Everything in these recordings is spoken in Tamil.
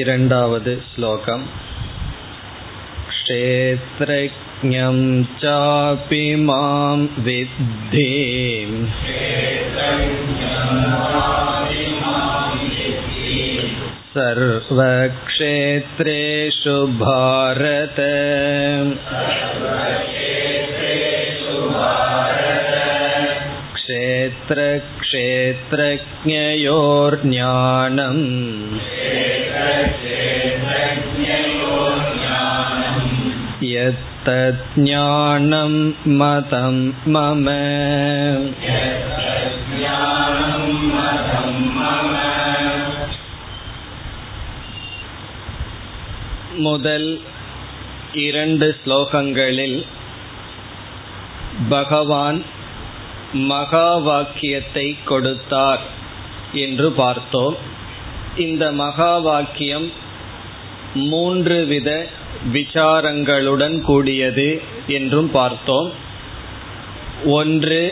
இரண்டாவது ஸ்லோகம். க்ஷேத்ரஜ்ஞம் சாபி மாம் வித்தி சர்வக்ஷேத்ரேஷு பாரத க்ஷேத்ரக்ஷேத்ரஜ்ஞயோர் ஞானம் யத்தத் ஞானம் மதம் மம. முதல் இரண்டு ஸ்லோகங்களில் பகவான் மகா வாக்கியத்தை கொடுத்தார் என்று பார்த்தோம். இந்த மகா வாக்கியம் மூன்று வித விசாரங்களுடன் கூடியது என்றும் பார்த்தோம். ஒன்று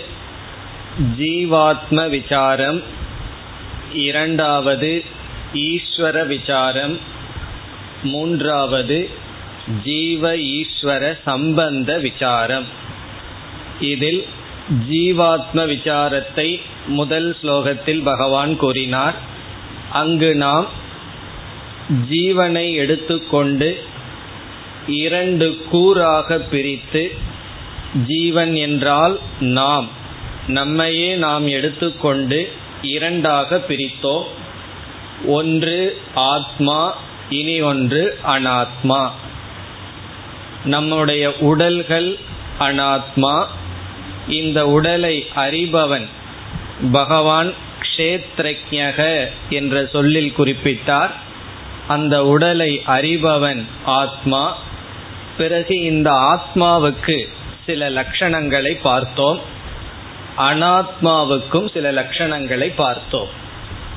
ஜீவாத்ம விசாரம், இரண்டாவது ஈஸ்வர விசாரம், மூன்றாவது ஜீவ ஈஸ்வர சம்பந்த விசாரம். இதில் ஜீவாத்ம விசாரத்தை முதல் ஸ்லோகத்தில் பகவான் கூறினார். அங்கு நாம் ஜீவனை எடுத்துக்கொண்டு இரண்டு கூறாக பிரித்து, ஜீவன் என்றால் நாம், நம்மையே நாம் எடுத்துக்கொண்டு இரண்டாக பிரித்தோம். ஒன்று ஆத்மா, இனி ஒன்று அனாத்மா. நம்முடைய உடல்கள் அனாத்மா. இந்த உடலை அறிபவன் பகவான் க்ஷேத்ரஜ்ஞக என்ற சொல்லில் குறிப்பிட்டார். அந்த உடலை அறிபவன் ஆத்மா. பிறகு இந்த ஆத்மாவுக்கு சில லட்சணங்களை பார்த்தோம், அனாத்மாவுக்கும் சில லட்சணங்களை பார்த்தோம்.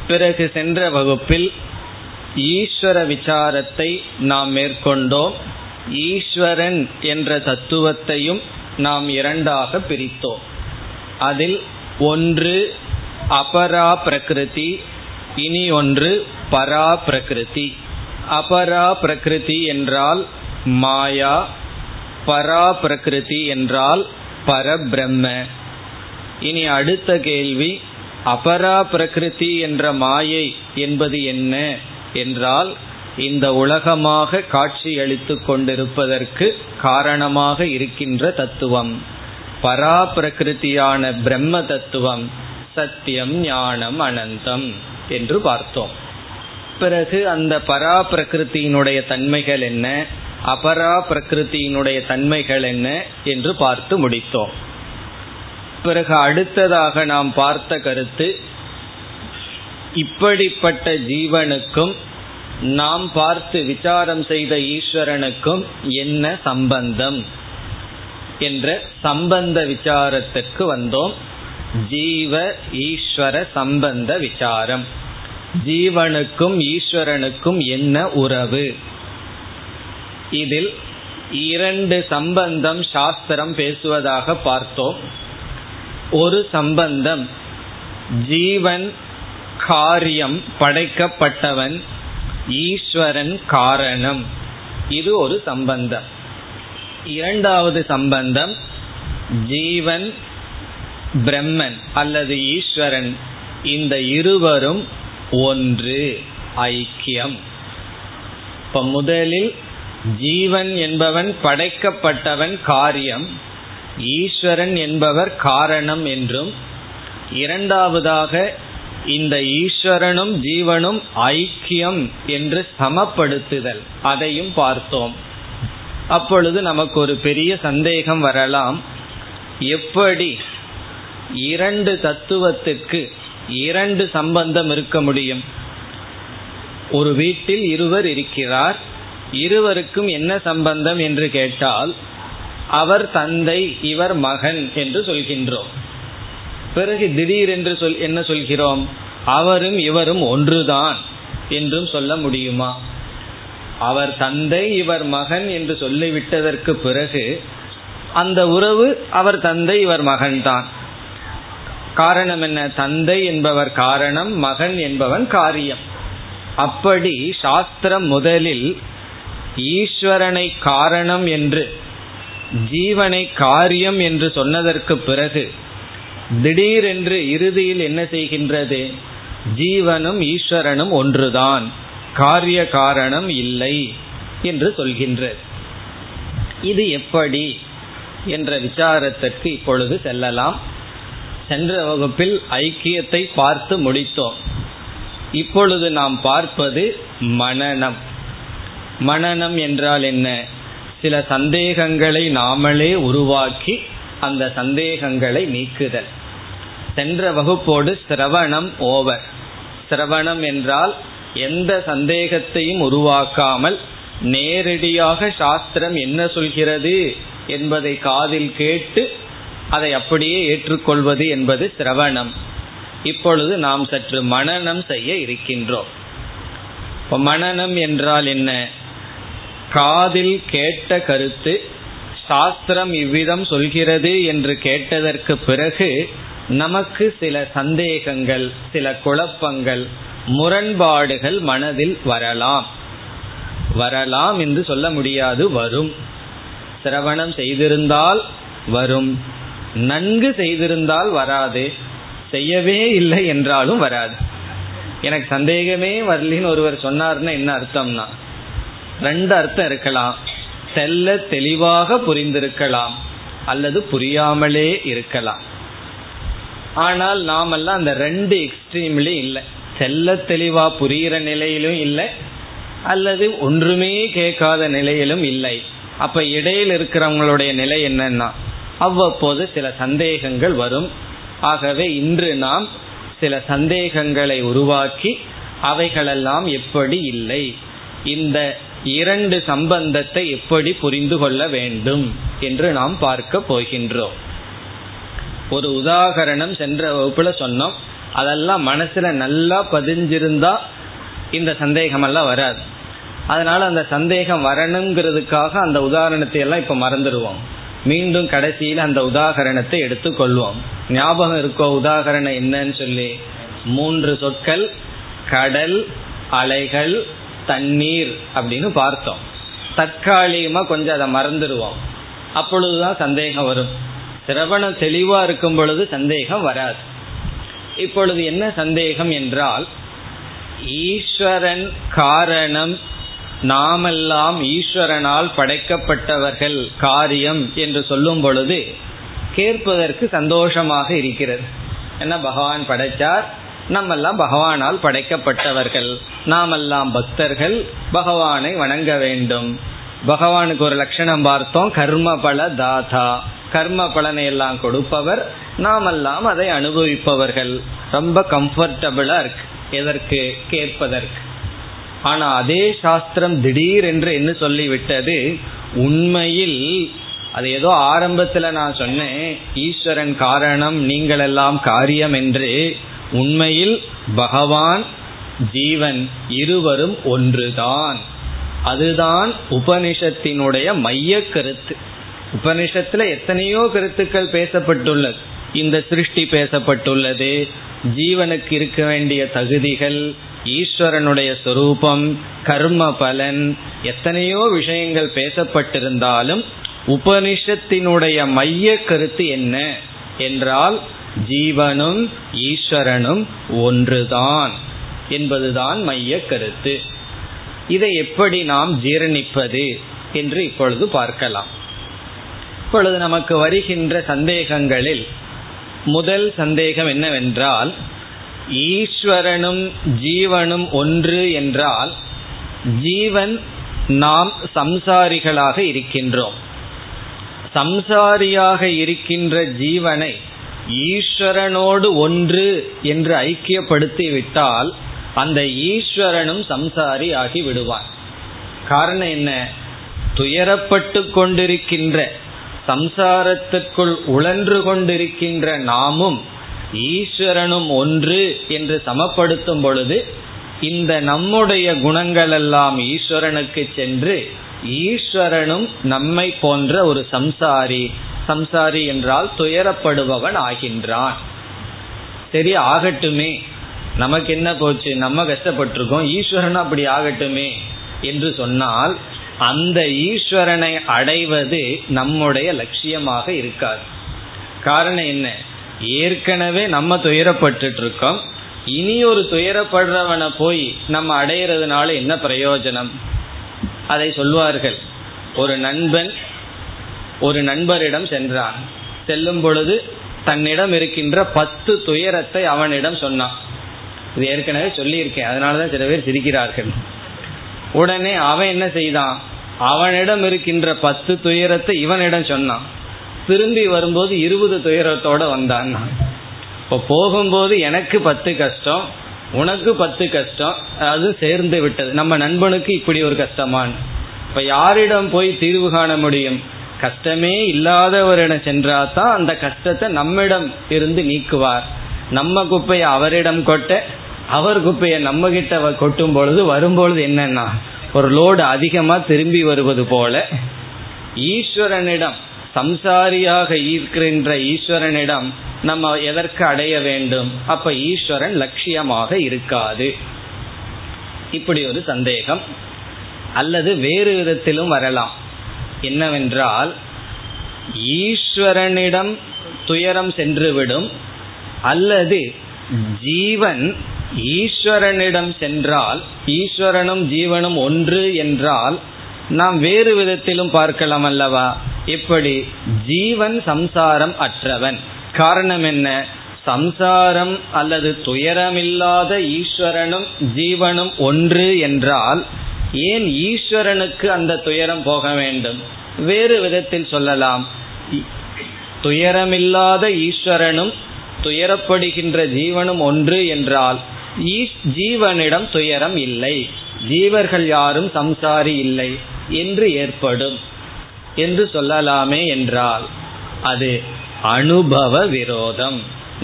பிறகு சென்ற வகுப்பில் ஈஸ்வர விசாரத்தை நாம் மேற்கொண்டோம். ஈஸ்வரன் என்ற தத்துவத்தையும் நாம் இரண்டாக பிரித்தோம். அதில் ஒன்று அபரா பிரகிருதி, இனி ஒன்று பரா பிரகிருதி. அபரா பிரகிருதி என்றால் மாயா, பரா பிரகிருதி என்றால் பரபிரம்ம. இனி அடுத்த கேள்வி, அபரா பிரகிருதி என்ற மாயை என்பது என்ன என்றால், இந்த உலகமாக காட்சியளித்து கொண்டிருப்பதற்கு காரணமாக இருக்கின்ற தத்துவம். பரா பிரகிருதியான பிரம்ம தத்துவம் சத்தியம், ஞானம், அனந்தம் என்று பார்த்தோம். பிறகு அந்த பரா பிரகிருத்தியினுடைய தன்மைகள் என்ன, அபரா பிரகிருத்தியினுடைய தன்மைகள் என்ன என்று பார்த்து முடித்தோம். பிறகு அடுத்ததாக நாம் பார்த்த கருத்து, இப்படிப்பட்ட ஜீவனுக்கும் நாம் பார்த்து விசாரம் செய்த ஈஸ்வரனுக்கும் என்ன சம்பந்தம் என்ற சம்பந்த விசாரத்திற்கு வந்தோம். ஜீவ ஈஸ்வர சம்பந்த விசாரம். ஜீவனுக்கும் ஈஸ்வரனுக்கும் என்ன உறவு? இதில் இரண்டு சம்பந்தம் சாஸ்திரம் பேசுவதாக பார்த்தோம். ஒரு சம்பந்தம், ஜீவன் காரியம், படைக்கப்பட்டவன், ஈஸ்வரன் காரணம். இது ஒரு சம்பந்தம். இரண்டாவது சம்பந்தம், ஜீவன் பிரம்மன் அல்லது ஈஸ்வரன், இந்த இருவரும் ஒன்று, ஐக்கியம். இப்ப முதலில் ஜீவன் என்பவன் படைக்கப்பட்டவன் காரியம், ஈஸ்வரன் என்பவர் காரணம் என்றும், இரண்டாவதாக இந்த ஈஸ்வரனும் ஜீவனும் ஐக்கியம் என்று சமப்படுத்துதல், அதையும் பார்த்தோம். அப்பொழுது நமக்கு ஒரு பெரிய சந்தேகம் வரலாம், எப்படி இரண்டு தத்துவத்துக்கு இரண்டு சம்பந்தம் இருக்க முடியும்? ஒரு வீட்டில் இருவர் இருக்கிறார், இருவருக்கும் என்ன சம்பந்தம் என்று கேட்டால், அவர் தந்தை, இவர் மகன் என்று சொல்கின்றோம். பிறகு திடீரென்று என்ன சொல்கிறோம், அவரும் இவரும் ஒன்றுதான் என்றும் சொல்ல முடியுமா? அவர் தந்தை, இவர் மகன் என்று சொல்லிவிட்டதற்கு பிறகு அந்த உறவு அவர் தந்தை, இவர் மகன்தான். காரணம் என்ன? தந்தை என்பவர் காரணம், மகன் என்பவன் காரியம். அப்படி சாஸ்திரம் முதலில் ஈஸ்வரனை காரணம் என்று, ஜீவனை காரியம் என்று சொன்னதற்கு பிறகு திடீரென்று இறுதியில் என்ன செய்கின்றது? ஜீவனும் ஈஸ்வரனும் ஒன்றுதான், காரிய காரணம் இல்லை என்று சொல்கின்றது. இது எப்படி என்ற விசாரத்திற்கு இப்பொழுது செல்லலாம். சென்ற வகுப்பில் ஐக்கியத்தை பார்த்து முடித்தோம். இப்பொழுது நாம் பார்ப்பது மனனம். மனனம் என்றால் என்ன? சில சந்தேகங்களை நாமளே உருவாக்கி அந்த சந்தேகங்களை நீக்குதல். சென்ற வகுப்போடு சிரவணம் ஓவர். சிரவணம் என்றால் எந்த சந்தேகத்தையும் உருவாக்காமல் நேரடியாக சாஸ்திரம் என்ன சொல்கிறது என்பதை காதில் கேட்டு அதை அப்படியே ஏற்றுக்கொள்வது என்பது சிரவணம். இப்பொழுது நாம் சற்று மனனம் செய்ய இருக்கின்றோம். மனனம் என்றால் என்ன? காதில் கேட்ட கருத்து, சாஸ்திரம் இவ்விதம் சொல்கிறது என்று கேட்டதற்கு பிறகு நமக்கு சில சந்தேகங்கள், சில குழப்பங்கள், முரண்பாடுகள் மனதில் வரலாம். வரலாம் என்று சொல்ல முடியாது, வரும். சிரவணம் செய்திருந்தால் வரும், நன்கு செய்திருந்தால் வராது, செய்யவே இல்லை என்றாலும் வராது. எனக்கு சந்தேகமே வரலின்னு ஒருவர் சொன்னார்னா என்ன அர்த்தம்னா, ரெண்டு அர்த்தம் இருக்கலாம். தெல்ல தெளிவாக புரிந்திருக்கலாம் அல்லது புரியாமலே இருக்கலாம். ஆனால் நாமெல்லாம் அந்த ரெண்டு எக்ஸ்ட்ரீம்லயும் இல்லை. தெல்ல தெளிவா புரிகிற நிலையிலும் இல்லை, அல்லது ஒன்றுமே கேட்காத நிலையிலும் இல்லை. அப்ப இடையில் இருக்கிறவங்களுடைய நிலை என்னன்னா, அவ்வப்போது சில சந்தேகங்கள் வரும். ஆகவே இன்று நாம் சில சந்தேகங்களை உருவாக்கி அவைகளெல்லாம் எப்படி இல்லை, இந்த இரண்டு சம்பந்தத்தை எப்படி புரிந்து கொள்ள வேண்டும் என்று நாம் பார்க்க போகின்றோம். ஒரு உதாகரணம் சென்ற வகுப்புல சொன்னோம். அதெல்லாம் மனசுல நல்லா பதிஞ்சிருந்தா இந்த சந்தேகமெல்லாம் வராது. அதனால அந்த சந்தேகம் வரணுங்கிறதுக்காக அந்த உதாரணத்தை எல்லாம் இப்ப மறந்துடுவோம். மீண்டும் கடைசியில் அந்த உதாகரணத்தை எடுத்துக்கொள்வோம். ஞாபகம் இருக்கோ உதாகரணம் என்னன்னு சொல்லி? மூன்று சொற்கள், கடல், அலைகள், தண்ணீர் அப்படின்னு பார்த்தோம். தற்காலிகமா கொஞ்சம் அதை மறந்துடுவோம். அப்பொழுதுதான் சந்தேகம் வரும். சிரவணம் தெளிவா இருக்கும் பொழுது சந்தேகம் வராது. இப்பொழுது என்ன சந்தேகம் என்றால், ஈஸ்வரன் காரணம், நாமெல்லாம் ஈஸ்வரனால் படைக்கப்பட்டவர்கள், காரியம் என்று சொல்லும் பொழுது கேட்பதற்கு சந்தோஷமாக இருக்கிறது. ஏன்னா பகவான் படைத்தார், நம்மெல்லாம் பகவானால் படைக்கப்பட்டவர்கள், நாமெல்லாம் பக்தர்கள், பகவானை வணங்க வேண்டும். பகவானுக்கு ஒரு லட்சணம் பார்த்தோம், கர்ம பல தாதா, கர்ம பலனை எல்லாம் கொடுப்பவர், நாமெல்லாம் அதை அனுபவிப்பவர்கள். ரொம்ப கம்ஃபர்டபுளா இருக்கு எதற்கு? கேட்பதற்கு. ஆனா அதே சாஸ்திரம் திடீர் என்று என்ன சொல்லிவிட்டது? உண்மையில் அது ஏதோ ஆரம்பத்துல நான் சொன்னேன் ஈஸ்வரன் காரணம், நீங்கள் எல்லாம் காரியம் என்று. உண்மையில் பகவான், ஜீவன் இருவரும் ஒன்றுதான். அதுதான் உபனிஷத்தினுடைய மைய கருத்து. உபனிஷத்துல எத்தனையோ கருத்துக்கள் பேசப்பட்டுள்ளது. இந்த சிருஷ்டி பேசப்பட்டுள்ளது, ஜீவனுக்கு இருக்க வேண்டிய தகுதிகள், ஈஸ்வரனுடைய சொரூபம், கர்ம பலன், எத்தனையோ விஷயங்கள் பேசப்பட்டிருந்தாலும் உபனிஷத்தினுடைய மைய கருத்து என்ன என்றால், ஜீவனும் ஈஸ்வரனும் ஒன்றுதான் என்பதுதான் மைய கருத்து. இதை எப்படி நாம் ஜீரணிப்பது என்று இப்பொழுது பார்க்கலாம். இப்பொழுது நமக்கு வருகின்ற சந்தேகங்களில் முதல் சந்தேகம் என்னவென்றால், ஈஸ்வரனும் ஜீவனும் ஒன்று என்றால் ஜீவன், நாம் சம்சாரிகளாக இருக்கின்றோம். சம்சாரியாக இருக்கின்ற ஜீவனை ஈஸ்வரனோடு ஒன்று என்று ஐக்கியப்படுத்திவிட்டால் அந்த ஈஸ்வரனும் சம்சாரி ஆகி விடுவான். காரணம் என்ன? துயரப்பட்டு கொண்டிருக்கின்ற, சம்சாரத்திற்குள் உழன்று கொண்டிருக்கின்ற நாமும் ஈஸ்வரனும் ஒன்று என்று சமப்படுத்தும் பொழுது இந்த நம்முடைய குணங்கள் எல்லாம் ஈஸ்வரனுக்கு சென்று ஈஸ்வரனும் நம்மை போன்ற ஒரு சம்சாரி, சம்சாரி என்றால் துயரப்படுபவன் ஆகின்றான். சரி, ஆகட்டுமே, நமக்கு என்ன போச்சு, நம்ம கஷ்டப்பட்டிருக்கோம், ஈஸ்வரன் அப்படி ஆகட்டுமே என்று சொன்னால் அந்த ஈஸ்வரனை அடைவது நம்முடைய லட்சியமாக இருக்காது. காரணம் என்ன, ஏற்கனவே நம்ம துயரப்பட்டு இருக்கோம், இனி ஒரு துயரப்படுறவனை போய் நம்ம அடையிறதுனால என்ன பிரயோஜனம்? அதை சொல்வார்கள், ஒரு நண்பன் ஒரு நண்பரிடம் சென்றான், செல்லும் பொழுது தன்னிடம் இருக்கின்ற 10 துயரத்தை அவனிடம் சொன்னான். இது ஏற்கனவே சொல்லியிருக்கேன், அதனாலதான் சில பேர் சிரிக்கிறார்கள். உடனே அவன் என்ன செய்தான், அவனிடம் இருக்கின்ற 10 துயரத்தை இவனிடம் சொன்னான். திரும்பி வரும்போது 20 துயரத்தோட வந்தான். இப்போ போகும்போது எனக்கு 10 கஷ்டம், உனக்கு 10 கஷ்டம், அது சேர்ந்து விட்டது. நம்ம நண்பனுக்கு இப்படி ஒரு கஷ்டமான். இப்போ யாரிடம் போய் தீர்வு காண முடியும்? கஷ்டமே இல்லாதவரிடம் சென்றாதான் அந்த கஷ்டத்தை நம்மிடம் இருந்து நீக்குவார். நம்ம குப்பையை அவரிடம் கொட்ட, அவர் குப்பையை நம்ம கிட்ட கொட்டும் பொழுது வரும்பொழுது என்னன்னா ஒரு லோடு அதிகமாக திரும்பி வருவது போல, ஈஸ்வரனிடம் சம்சாரியாக ஈர்க்கின்ற ஈஸ்வரனிடம் நம்ம எதற்கு அடைய வேண்டும்? அப்ப ஈஸ்வரன் லட்சியமாக இருக்காது. இப்படி ஒரு சந்தேகம். அல்லது வேறு விதத்திலும் வரலாம், என்னவென்றால் ஈஸ்வரனிடம் துயரம் சென்றுவிடும், அல்லது ஜீவன் ஈஸ்வரனிடம் சென்றால், ஈஸ்வரனும் ஜீவனும் ஒன்று என்றால் நாம் வேறு விதத்திலும் பார்க்கலாம் அல்லவா? எப்படி ஜீவன் சம்சாரம் அற்றவன். காரணம் என்ன, சம்சாரம் அல்லது துயரமில்லாத ஈஸ்வரனும் ஜீவனும் ஒன்று என்றால் ஏன் ஈஸ்வரனுக்கு அந்த துயரம் போக வேண்டும்? வேறு விதத்தில் சொல்லலாம், துயரமில்லாத ஈஸ்வரனும் துயரப்படுகின்ற ஜீவனும் ஒன்று என்றால் ஜீவனிடம் துயரம் இல்லை, ஜீவர்கள் யாரும் சம்சாரி இல்லை என்று ஏற்படும் என்று சொல்லலாமே. என்றால் அது அனுபவ விரோதம்,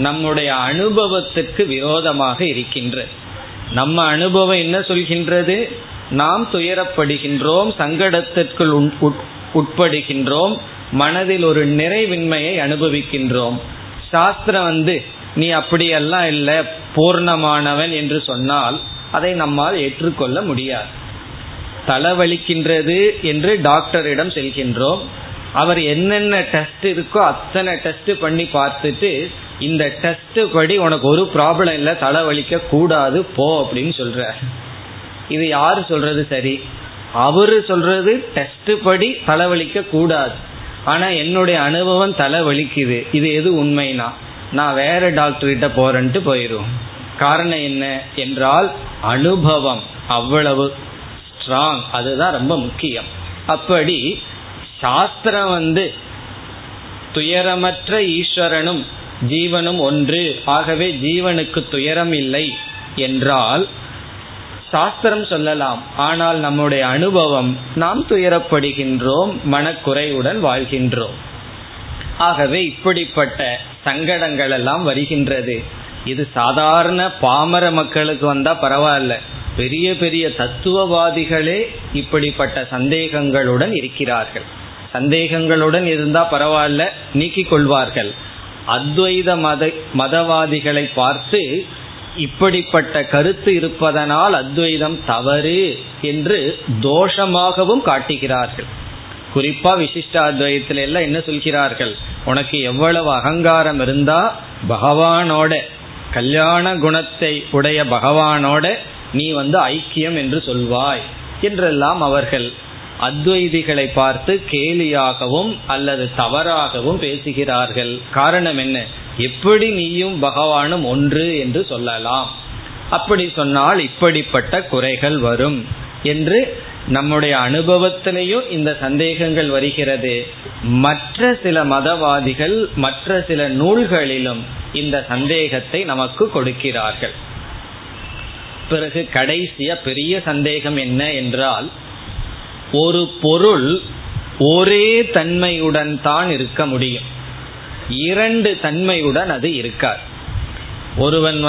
நம்முடைய அனுபவத்துக்கு விரோதமாக இருக்கின்றது. நம்ம அனுபவம் என்ன சொல்கின்றது, நாம் துயரப்படுகின்றோம், சங்கடத்திற்குள் உட்படுகின்றோம், மனதில் ஒரு நிறைவின்மையை அனுபவிக்கின்றோம். சாஸ்திரம் நீ அப்படியெல்லாம் இல்லை, பூர்ணமானவன் என்று சொன்னால் அதை நம்மால் ஏற்றுக்கொள்ள முடியாது. தலைவலிக்கின்றது என்று டாக்டரிடம் செல்கின்றோம், அவர் என்னென்ன டெஸ்ட் இருக்கோ அத்தனை டெஸ்ட் பண்ணி பார்த்துட்டு இந்த டெஸ்ட் படி உனக்கு ஒரு ப்ராப்ளம் இல்லை, தலைவலிக்க கூடாது போ அப்படின்னு சொல்றார். இது யாரு சொல்றது சரி? அவரு சொல்றது டெஸ்ட் படி தலைவலிக்க கூடாது, ஆனா என்னுடைய அனுபவம் தலைவலிக்குது, இது எது உண்மைனா நான் வேற டாக்டர்கிட்ட போறேன்ட்டு போயிடும். காரணம் என்ன என்றால் அனுபவம் அவ்வளவு ஸ்ட்ராங், அதுதான் ரொம்ப முக்கியம். அப்படி சாஸ்திரம் துயரமற்ற ஈஸ்வரனும் ஜீவனும் ஒன்று, ஆகவே ஜீவனுக்கு துயரம் இல்லை என்றால் சாஸ்திரம் சொல்லலாம், ஆனால் நம்முடைய அனுபவம் நாம் துயரப்படுகின்றோம், மனக்குறையுடன் வாழ்கின்றோம். ஆகவே இப்படிப்பட்ட சங்கடங்கள் எல்லாம் வருகின்றது. இது சாதாரண பாமர மக்களுக்கு வந்தா பரவாயில்ல, பெரிய பெரிய தத்துவவாதிகளே இப்படிப்பட்ட சந்தேகங்களுடன் இருக்கிறார்கள். சந்தேகங்களுடன் இருந்தா பரவாயில்ல, நீக்கிக் கொள்வார்கள். அத்வைத மதவாதிகளை பார்த்து இப்படிப்பட்ட கருத்து இருப்பதனால் அத்வைதம் தவறு என்று தோஷமாகவும் காட்டுகிறார்கள். குறிப்பா விசிஷ்டாத்வைதத்துல எல்லாம் என்ன சொல்கிறார்கள், உனக்கு எவ்வளவு அகங்காரம் இருந்தா பகவானோட, கல்யாண குணத்தை உடைய பகவானோட நீ ஐக்கியம் என்று சொல்வாய் என்றெல்லாம் அவர்கள் அத்வைதிகளை பார்த்து கேலியாகவும் அல்லது தவறாகவும் பேசுகிறார்கள். காரணம் என்ன, எப்படி நீயும் பகவானும் ஒன்று என்று சொல்லலாம், அப்படி சொன்னால் இப்படிப்பட்ட குறைகள் வரும் என்று நம்முடைய அனுபவத்திலையும் இந்த சந்தேகங்கள் வருகிறது. மற்ற சில மதவாதிகள் மற்ற சில நூல்களிலும் இந்த சந்தேகத்தை நமக்கு கொடுக்கிறார்கள். பிறகு கடைசியா பெரிய சந்தேகம் என்ன என்றால், ஒரு பொருள் ஒரே தன்மையுடன் தான் இருக்க முடியும், இரண்டு தன்மையுடன் அது இருக்காது. ஒருவன்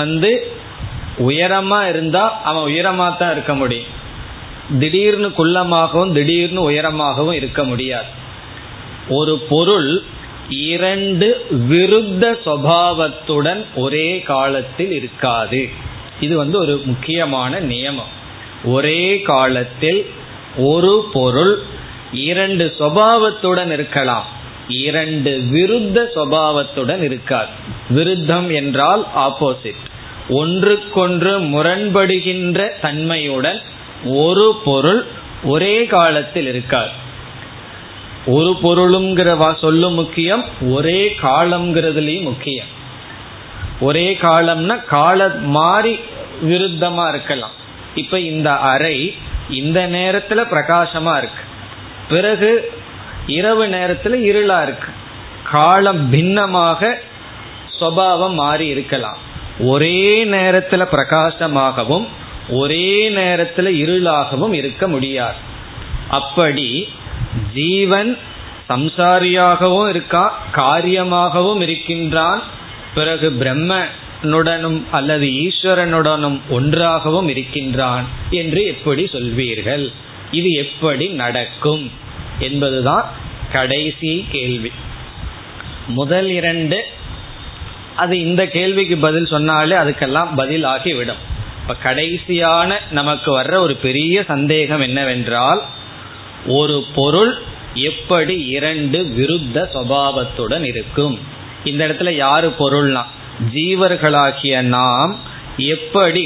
உயரமா இருந்தா அவன் உயரமா தான் இருக்க முடியும், திடீர்னு குள்ளமாகவும் திடீர்னு உயரமாகவும் இருக்க முடியாது. ஒரு பொருள் இரண்டு விருத்த சுபாவத்துடன் ஒரே காலத்தில் இருக்காது, இது ஒரு முக்கியமான நியமம். ஒரே காலத்தில் ஒரு பொருள் இரண்டு சுபாவத்துடன் இருக்கலாம், இரண்டு விருத்த சுபாவத்துடன் இருக்காது. விருத்தம் என்றால் ஆப்போசிட், ஒன்றுக்கொன்று முரண்படுகின்ற தன்மையுடன் ஒரு பொருள் ஒரே காலத்தில் இருக்காது. ஒரு பொருளுங்கிற சொல்லும் முக்கியம், ஒரே காலம்ங்கிறதுலயும் முக்கியம். ஒரே காலம்னா கால மாறி விருத்தமா இருக்கலாம். இப்ப இந்த அறை இந்த நேரத்துல பிரகாசமா இருக்கு, பிறகு இரவு நேரத்துல இருளா இருக்கு. காலம் பின்னமாக சுபாவம் மாறி இருக்கலாம். ஒரே நேரத்துல பிரகாசமாகவும் ஒரே நேரத்துல இருளாகவும் இருக்க முடியாது. அப்படி ஜீவன் சம்சாரியாகவும் இருக்கா, காரியமாகவும் இருக்கின்றான், பிறகு பிரம்மனுடனும் அல்லது ஈஸ்வரனுடனும் ஒன்றாகவும் இருக்கின்றான் என்று எப்படி சொல்வீர்கள்? இது எப்படி நடக்கும் என்பதுதான் கடைசி கேள்வி. முதல் இரண்டு அது இந்த கேள்விக்கு பதில் சொன்னாலே அதுக்கெல்லாம் பதில் ஆகிவிடும். இப்ப கடைசியான நமக்கு வர்ற ஒரு பெரிய சந்தேகம் என்னவென்றால், ஒரு பொருள் எப்படி இரண்டு விருத்த சுபாவத்துடன் இருக்கும்? இந்த இடத்துல யாரு பொருள்னா ஜீவர்களாகிய நாம் எப்படி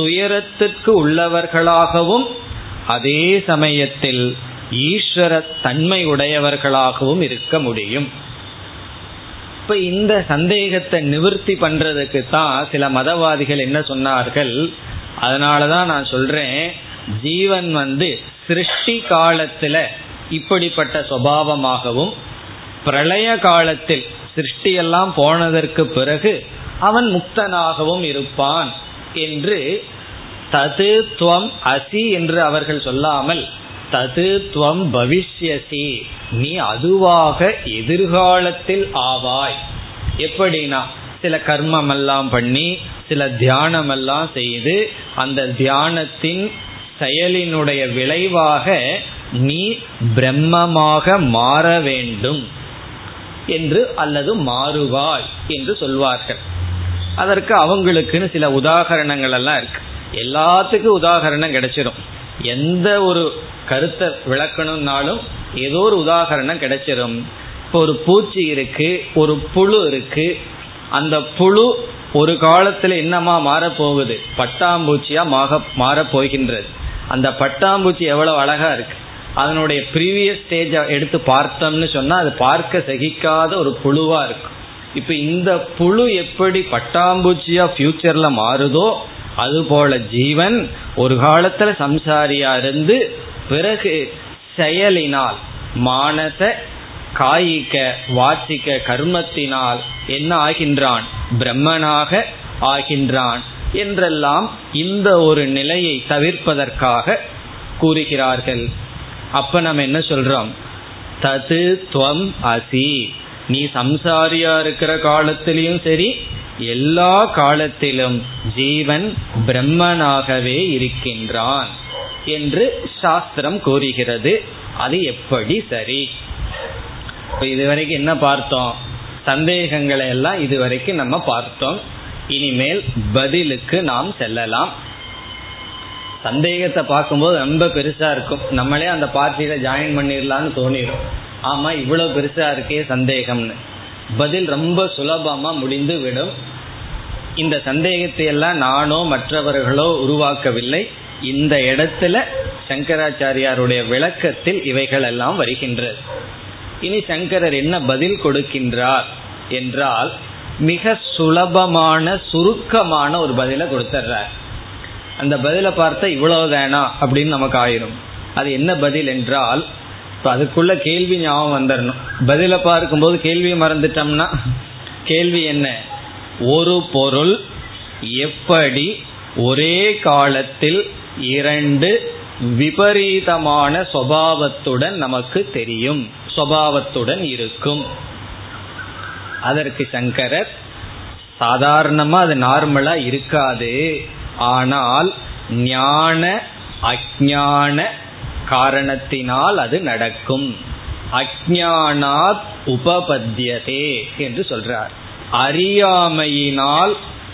துயரத்திற்கு உள்ளவர்களாகவும் அதே சமயத்தில் ஈஸ்வர தன்மை உடையவர்களாகவும் இருக்க முடியும்? இப்ப இந்த சந்தேகத்தை நிவர்த்தி பண்றதுக்கு தான் சில மதவாதிகள் என்ன சொன்னார்கள், அதனாலதான் நான் சொல்றேன், ஜீவன் சிருஷ்டி காலத்துல இப்படிப்பட்ட சுபாவமாகவும் பிரளய காலத்தில் சிருஷ்டியெல்லாம் போனதற்கு பிறகு அவன் முக்தனாகவும் இருப்பான் என்று ததுத்வம் அசி என்று அவர்கள் சொல்லாமல் ததுத்வம் பவிஷ்யசி, நீ அதுவாக எதிர்காலத்தில் ஆவாய். எப்படின்னா சில கர்மம் எல்லாம் பண்ணி சில தியானம் எல்லாம் செய்து அந்த தியானத்தின் செயலினுடைய விளைவாக நீ பிரம்மமாக மாற வேண்டும் என்று அல்லது மாறுவாய் என்று சொல்வார்கள். அதற்கு அவங்களுக்குன்னு சில உதாகரணங்கள் எல்லாம் இருக்கு. எல்லாத்துக்கும் உதாகரணம் கிடைச்சிடும். எந்த ஒரு கருத்தை விளக்கணும்னாலும் ஏதோ ஒரு உதாகரணம் கிடைச்சிடும். இப்போ ஒரு பூச்சி இருக்கு, ஒரு புழு இருக்கு. அந்த புழு ஒரு காலத்துல என்னமா மாறப்போகுது? பட்டாம்பூச்சியா மாறப்போகின்றது. அந்த பட்டாம்பூச்சி எவ்வளவு அழகா இருக்கு! அதனுடைய ப்ரீவியஸ் ஸ்டேஜை எடுத்து பார்த்தோம்னு சொன்னால் அது பார்க்க சகிக்காத ஒரு புழுவாக இருக்கும். இப்போ இந்த புழு எப்படி பட்டாம்பூச்சியாக ஃப்யூச்சரில் மாறுதோ அதுபோல் ஜீவன் ஒரு காலத்தில் சம்சாரியாக இருந்து பிறகு செயலினால் மானச காய்க வாச்சிக்க கர்மத்தினால் என்ன ஆகின்றான்? பிரம்மனாக ஆகின்றான் என்றெல்லாம் இந்த ஒரு நிலையை தவிர்ப்பதற்காக கூறுகிறார்கள். அப்ப நம்ம என்ன சொல்றோம்? தது துவம் அசி, நீ சம்சாரியா இருக்கிற காலத்திலும் சரி எல்லா காலத்திலும் ஜீவன் பிரம்மனாகவே இருக்கின்றான் என்று சாஸ்திரம் கூறுகிறது. அது எப்படி சரி? இதுவரைக்கும் என்ன பார்த்தோம்? சந்தேகங்களை எல்லாம் இதுவரைக்கும் நம்ம பார்த்தோம். இனிமேல் பதிலுக்கு நாம் செல்லலாம். சந்தேகத்தை பார்க்கும்போது ரொம்ப பெருசா இருக்கும், நம்மளே அந்த பார்ட்டியில ஜாயின் பண்ணிடலான்னு தோணிடும். ஆமா, இவ்வளவு பெருசா இருக்கே சந்தேகம்னு. பதில் ரொம்ப சுலபமா முடிந்து விடும். இந்த சந்தேகத்தை எல்லாம் நானோ மற்றவர்களோ உருவாக்கவில்லை. இந்த இடத்துல சங்கராச்சாரியாருடைய விளக்கத்தில் இவைகள் எல்லாம் வருகின்றது. இனி சங்கரர் என்ன பதில் கொடுக்கின்றார் என்றால், மிக சுலபமான சுருக்கமான ஒரு பதிலை கொடுத்துட்றார். அந்த பதிலை பார்த்தா இவ்வளவுதானா அப்படின்னு நமக்கு ஆயிரும். அது என்ன பதில் என்றால், இப்போ அதுக்குள்ள கேள்வி ஞாபகம் வந்துடணும். பதிலை பார்க்கும்போது கேள்வியை மறந்துட்டோம்னா, கேள்வி என்ன? ஒரு பொருள் எப்படி ஒரே காலத்தில் இரண்டு விபரீதமான சுபாவத்துடன் நமக்கு தெரியும், சுபாவத்துடன் இருக்கும்? அதற்கு சங்கரர், சாதாரணமா அது நார்மலா இருக்காது, ஆனால் ஞான அஜ்ஞான காரணத்தினால் அது நடக்கும். அஜ்ஞானாத் உபபத்யதே என்று சொல்றார். அறியாமையினால்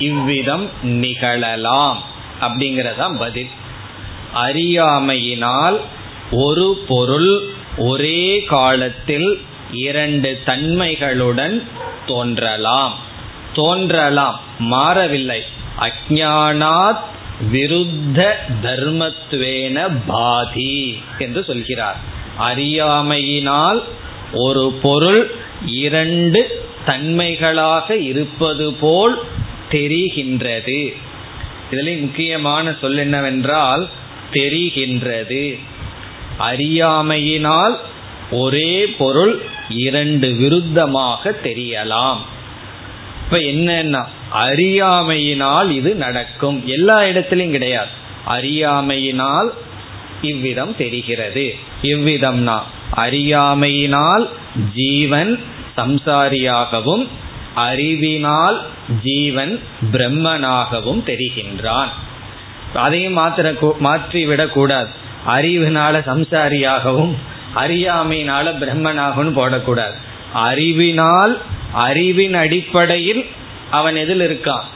இவ்விதம் நிகழலாம் அப்படிங்கறதான் பதில். அறியாமையினால் ஒரு பொருள் ஒரே காலத்தில் இரண்டு தன்மைகளுடன் தோன்றலாம். தோன்றலாம், மாறவில்லை. அஞ்ஞானாத் விருத்த தர்மத்வேன பாதி என்று சொல்கிறார். அறியாமையினால் ஒரு பொருள் இரண்டு தன்மைகளாக இருப்பது போல் தெரிகின்றது. இதில் முக்கியமான சொல் என்னவென்றால் தெரிகின்றது. அறியாமையினால் ஒரே பொருள் இரண்டு விருத்தமாக தெரியலாம். இப்ப என்னன்னா அறியாமையினால் இது நடக்கும், எல்லா இடத்திலும் கிடையாது. அறியாமையினால் இவ்விதம் தெரிகிறது. இவ்விதம்னா அறியாமையினால் ஜீவன் சம்சாரியாகவும் அறிவினால் ஜீவன் பிரம்மனாகவும் தெரிகின்றான். அதையும் மாற்றிவிடக் கூடாது. அறிவினால சம்சாரியாகவும் அறியாமையினால பிரம்மனாகவும் போடக்கூடாது. அறிவினால், அறிவின் அடிப்படையில் அவன் எதில் இருக்கான்,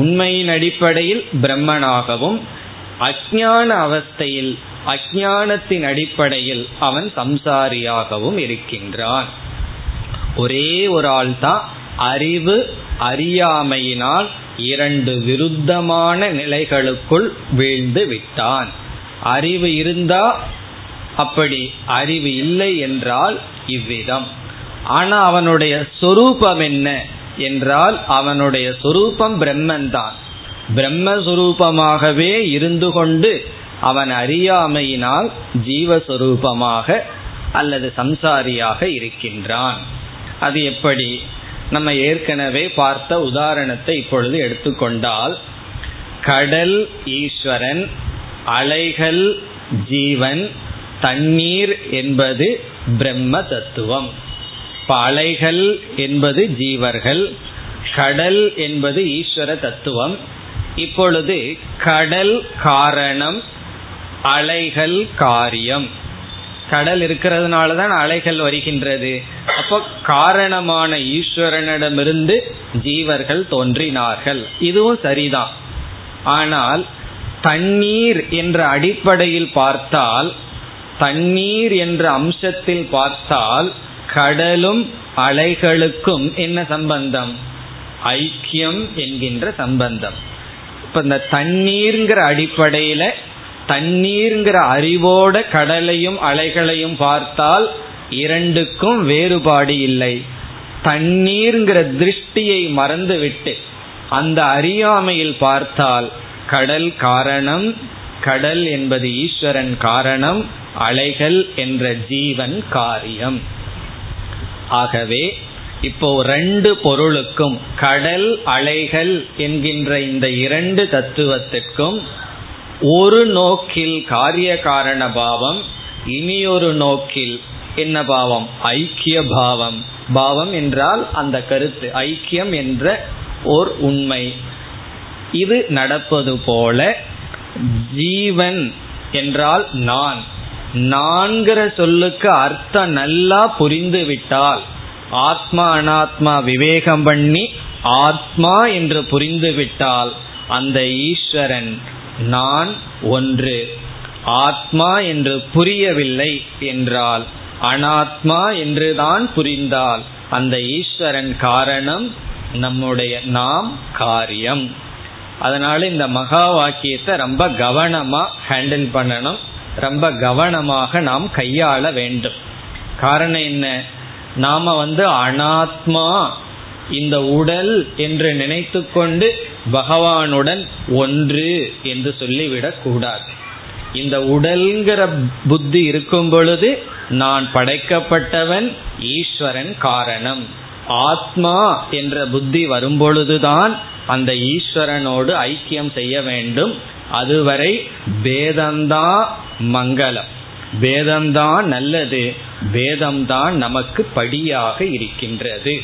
உண்மையின் அடிப்படையில் பிரம்மனாகவும், அஞ்ஞான அவஸ்தையில் அஞ்ஞானத்தின் அடிப்படையில் அவன் சம்சாரியாகவும் இருக்கின்றான். ஒரே ஒரு ஆள் தான் அறிவு அறியாமையினால் இரண்டு விருத்தமான நிலைகளுக்குள் வீழ்ந்து விட்டான். அறிவு இருந்தா அப்படி, அறிவு இல்லை என்றால் இவ்விதம். ஆனா அவனுடைய சொரூபம் என்ன என்றால் அவனுடைய சொரூபம் பிரம்மன்தான். பிரம்மஸ்வரூபமாகவே இருந்து கொண்டு அவன் அறியாமையினால் ஜீவஸ்வரூபமாக அல்லது சம்சாரியாக இருக்கின்றான். அது எப்படி? நம்ம ஏற்கனவே பார்த்த உதாரணத்தை இப்பொழுது எடுத்துக்கொண்டால், கடல் ஈஸ்வரன், அலைகள் ஜீவன், தண்ணீர் என்பது பிரம்ம தத்துவம். அலைகள் என்பது ஜீவர்கள், கடல் என்பது ஈஸ்வர தத்துவம். இப்பொழுது கடல் காரணம், அலைகள் காரியம். கடல் இருக்கிறதுனால தான் அலைகள் வருகின்றது. அப்போ காரணமான ஈஸ்வரனிடமிருந்து ஜீவர்கள் தோன்றினார்கள், இதுவும் சரிதான். ஆனால் தண்ணீர் என்ற அடிப்படையில் பார்த்தால், தண்ணீர் என்ற அம்சத்தில் பார்த்தால் கடலும் அலைகளுக்கும் என்ன சம்பந்தம்? ஐக்கியம் என்கின்ற சம்பந்தம். இப்ப இந்த தண்ணீர்ங்கிற அடிப்படையில, தண்ணீர்ங்கிற அறிவோட கடலையும் அலைகளையும் பார்த்தால் இரண்டுக்கும் வேறுபாடு இல்லை. தண்ணீர்ங்கிற திருஷ்டியை மறந்துவிட்டு அந்த அறியாமையில் பார்த்தால் கடல் காரணம், கடல் என்பது ஈஸ்வரன் காரணம், அலைகள் என்ற ஜீவன் காரியம். ஆகவே இப்போ ரெண்டு பொருளுக்கும், கடல் அலைகள் என்கின்ற இந்த இரண்டு தத்துவத்திற்கும் ஒரு நோக்கில் காரிய காரண பாவம், இனியொரு நோக்கில் என்ன பாவம்? ஐக்கிய பாவம். பாவம் என்றால் அந்த கருத்து, ஐக்கியம் என்ற ஓர் உண்மை. இது நடப்பது போல ஜீவன் என்றால் நான், நான்கிற சொல்லுக்கு அர்த்தம் நல்லா புரிந்துவிட்டால், ஆத்மா அனாத்மா விவேகம் பண்ணி ஆத்மா என்று புரிந்துவிட்டால் அந்த ஈஸ்வரன் நான் ஒன்று. ஆத்மா என்று புரியவில்லை என்றால், அனாத்மா என்றுதான் புரிந்தால் அந்த ஈஸ்வரன் காரணம், நம்முடைய நாம் காரியம். அதனால இந்த மகா வாக்கியத்தை ரொம்ப கவனமா ஹேண்டில் பண்ணணும், ரொம்ப கவனமாக நாம் கையாள வேண்டும். காரணம் என்ன? நாம அனாத்மா இந்த உடல் என்று நினைத்து கொண்டு பகவானுடன் ஒன்று என்று சொல்லிவிடக் கூடாது. இந்த உடல்கிற புத்தி இருக்கும் பொழுது நான் படைக்கப்பட்டவன், ஈஸ்வரன் காரணம். ஆத்மா என்ற புத்தி வரும்பொழுதுதான் அந்த ஈஸ்வரனோடு ஐக்கியம் செய்ய வேண்டும். அதுவரை பேதம்தான் மங்களம், பேதம்தான் நல்லது, பேதம்தான் நமக்கு படியாக இருக்கின்றது.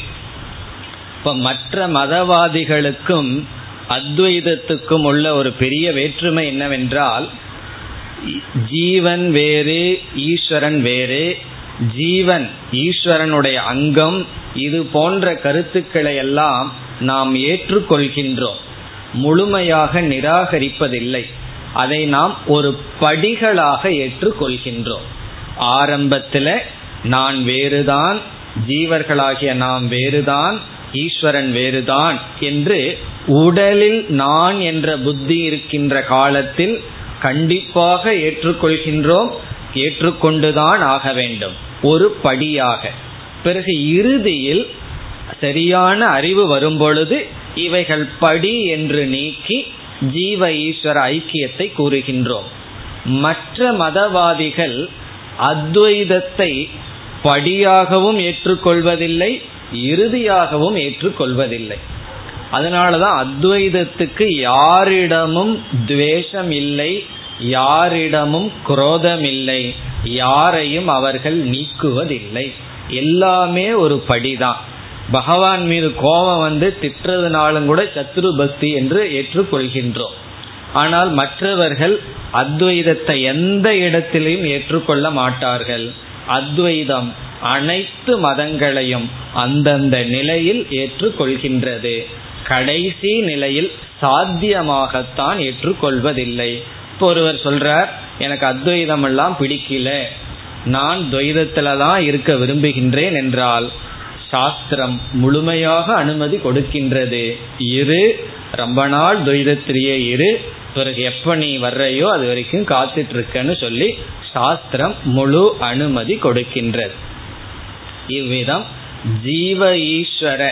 இப்ப மற்ற மதவாதிகளுக்கும் அத்வைதத்துக்கும் உள்ள ஒரு பெரிய வேற்றுமை என்னவென்றால், ஜீவன் வேறு, ஈஸ்வரன் வேறு. ஜீவன் ஈஸ்வரனுடைய அங்கம், இது போன்ற கருத்துக்களை எல்லாம் நாம் ஏற்றுக்கொள்கின்றோம். முழுமையாக நிராகரிப்பதில்லை, அதை நாம் ஒரு படிகளாக ஏற்றுக்கொள்கின்றோம். ஆரம்பத்தில் நான் வேறுதான், ஜீவர்களாகிய நாம் வேறுதான், ஈஸ்வரன் வேறுதான் என்று உடலில் நான் என்ற புத்தி இருக்கின்ற காலத்தில் கண்டிப்பாக ஏற்றுக்கொள்கின்றோம், ஏற்றுக்கொண்டுதான் ஆக வேண்டும் ஒரு படியாக. பிறகு இறுதியில் சரியான அறிவு வரும் பொழுது இவைகள் படி என்று நீக்கி ஜீவ ஈஸ்வர ஐக்கியத்தை கூறுகின்றோம். மற்ற மதவாதிகள் அத்வைதத்தை படியாகவும் ஏற்றுக்கொள்வதில்லை, இறுதியாகவும் ஏற்றுக்கொள்வதில்லை. அதனாலதான் அத்வைதத்துக்கு யாரிடமும் துவேஷம் இல்லை, யாரிடமும் குரோதம் இல்லை, யாரையும் அவர்கள் நீக்குவதில்லை. எல்லாமே ஒரு படிதான். பகவான் மீது கோபம் வந்து திட்டுறதுனாலும் கூட சத்ரு பக்தி என்று ஏற்றுக்கொள்கின்றோம். ஆனால் மற்றவர்கள் அத்வைதத்தை எந்த இடத்திலையும் ஏற்றுக்கொள்ள மாட்டார்கள். அத்வைதம் அனைத்து மதங்களையும் அந்தந்த நிலையில் ஏற்றுக்கொள்கின்றது, கடைசி நிலையில் சாத்தியமாகத்தான் ஏற்றுக்கொள்வதில்லை. இப்போ ஒருவர் சொல்றார், எனக்கு அத்வைதம் எல்லாம் பிடிக்கல, நான் துவைதத்துல தான் இருக்க விரும்புகின்றேன் என்றால் சாஸ்திரம் முழுமையாக அனுமதி கொடுக்கின்றது. இரு, ரொம்ப நாள் துவைதத்திலேயே இரு, பிறகு எப்ப நீ வர்றையோ அது வரைக்கும் காத்துட்டு இருக்கன்னு சொல்லி சாஸ்திரம் முழு அனுமதி கொடுக்கின்றது. இவ்விதம் ஜீவ ஈஸ்வர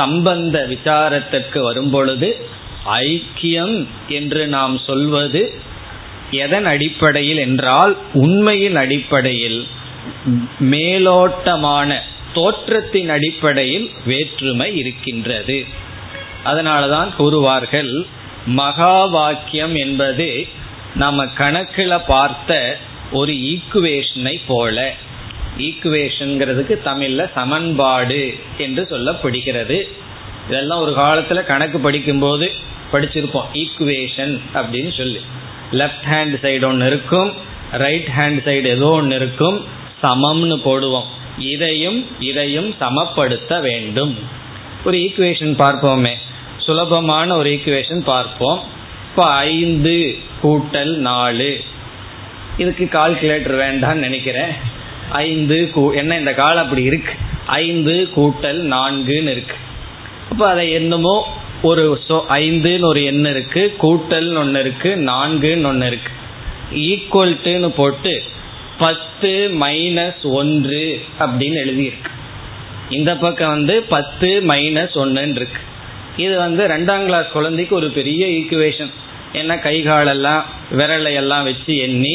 சம்பந்த விசாரத்திற்கு வரும்பொழுது ஐக்கியம் என்று நாம் சொல்வது எதன் அடிப்படையில் என்றால் உண்மையின் அடிப்படையில், மேலோட்டமான தோற்றத்தின் அடிப்படையில் வேற்றுமை இருக்கின்றது. அதனாலதான் கூறுவார்கள் மகா வாக்கியம் என்பது நம்ம கணக்கில் பார்த்த ஒரு ஈக்குவேஷனை போல. ஈக்குவேஷன்ங்கிறதுக்கு தமிழ்ல சமன்பாடு என்று சொல்லப்படுகிறது. இதெல்லாம் ஒரு காலத்துல கணக்கு படிக்கும்போது படிச்சிருப்போம். ஈக்குவேஷன் அப்படின்னு சொல்லி லெஃப்ட் ஹேண்ட் சைடு ஒன்று இருக்கும், ரைட் ஹேண்ட் சைடு ஏதோ ஒன்று இருக்கும், சமம்னு போடுவோம். இதையும் இதையும் சமப்படுத்த வேண்டும். ஒரு ஈக்குவேஷன் பார்ப்போமே, சுலபமான ஒரு ஈக்குவேஷன் பார்ப்போம். இப்போ 5 கூட்டல் 4, இதுக்கு கால்குலேட்டர் வேண்டான்னு நினைக்கிறேன். 5 இந்த காலம் அப்படி இருக்கு, 5 கூட்டல் 4ன்னு இருக்கு. அப்போ அதை என்னமோ ஒரு 5ன்னு ஒரு எண் இருக்கு, கூட்டல்னு ஒன்று இருக்கு, 4ன்னு ஒன்று இருக்கு, ஈக்குவல்ட்டுன்னு போட்டு 10 மைனஸ் 1 அப்படின்னு எழுதியிருக்கு. இந்த பக்கம் வந்து 10 மைனஸ் 1ன்னு இருக்கு. இது வந்து 2ஆம் கிளாஸ் குழந்தைக்கு ஒரு பெரிய ஈக்குவேஷன். ஏன்னா கைகாலெல்லாம் விரலையெல்லாம் வச்சு எண்ணி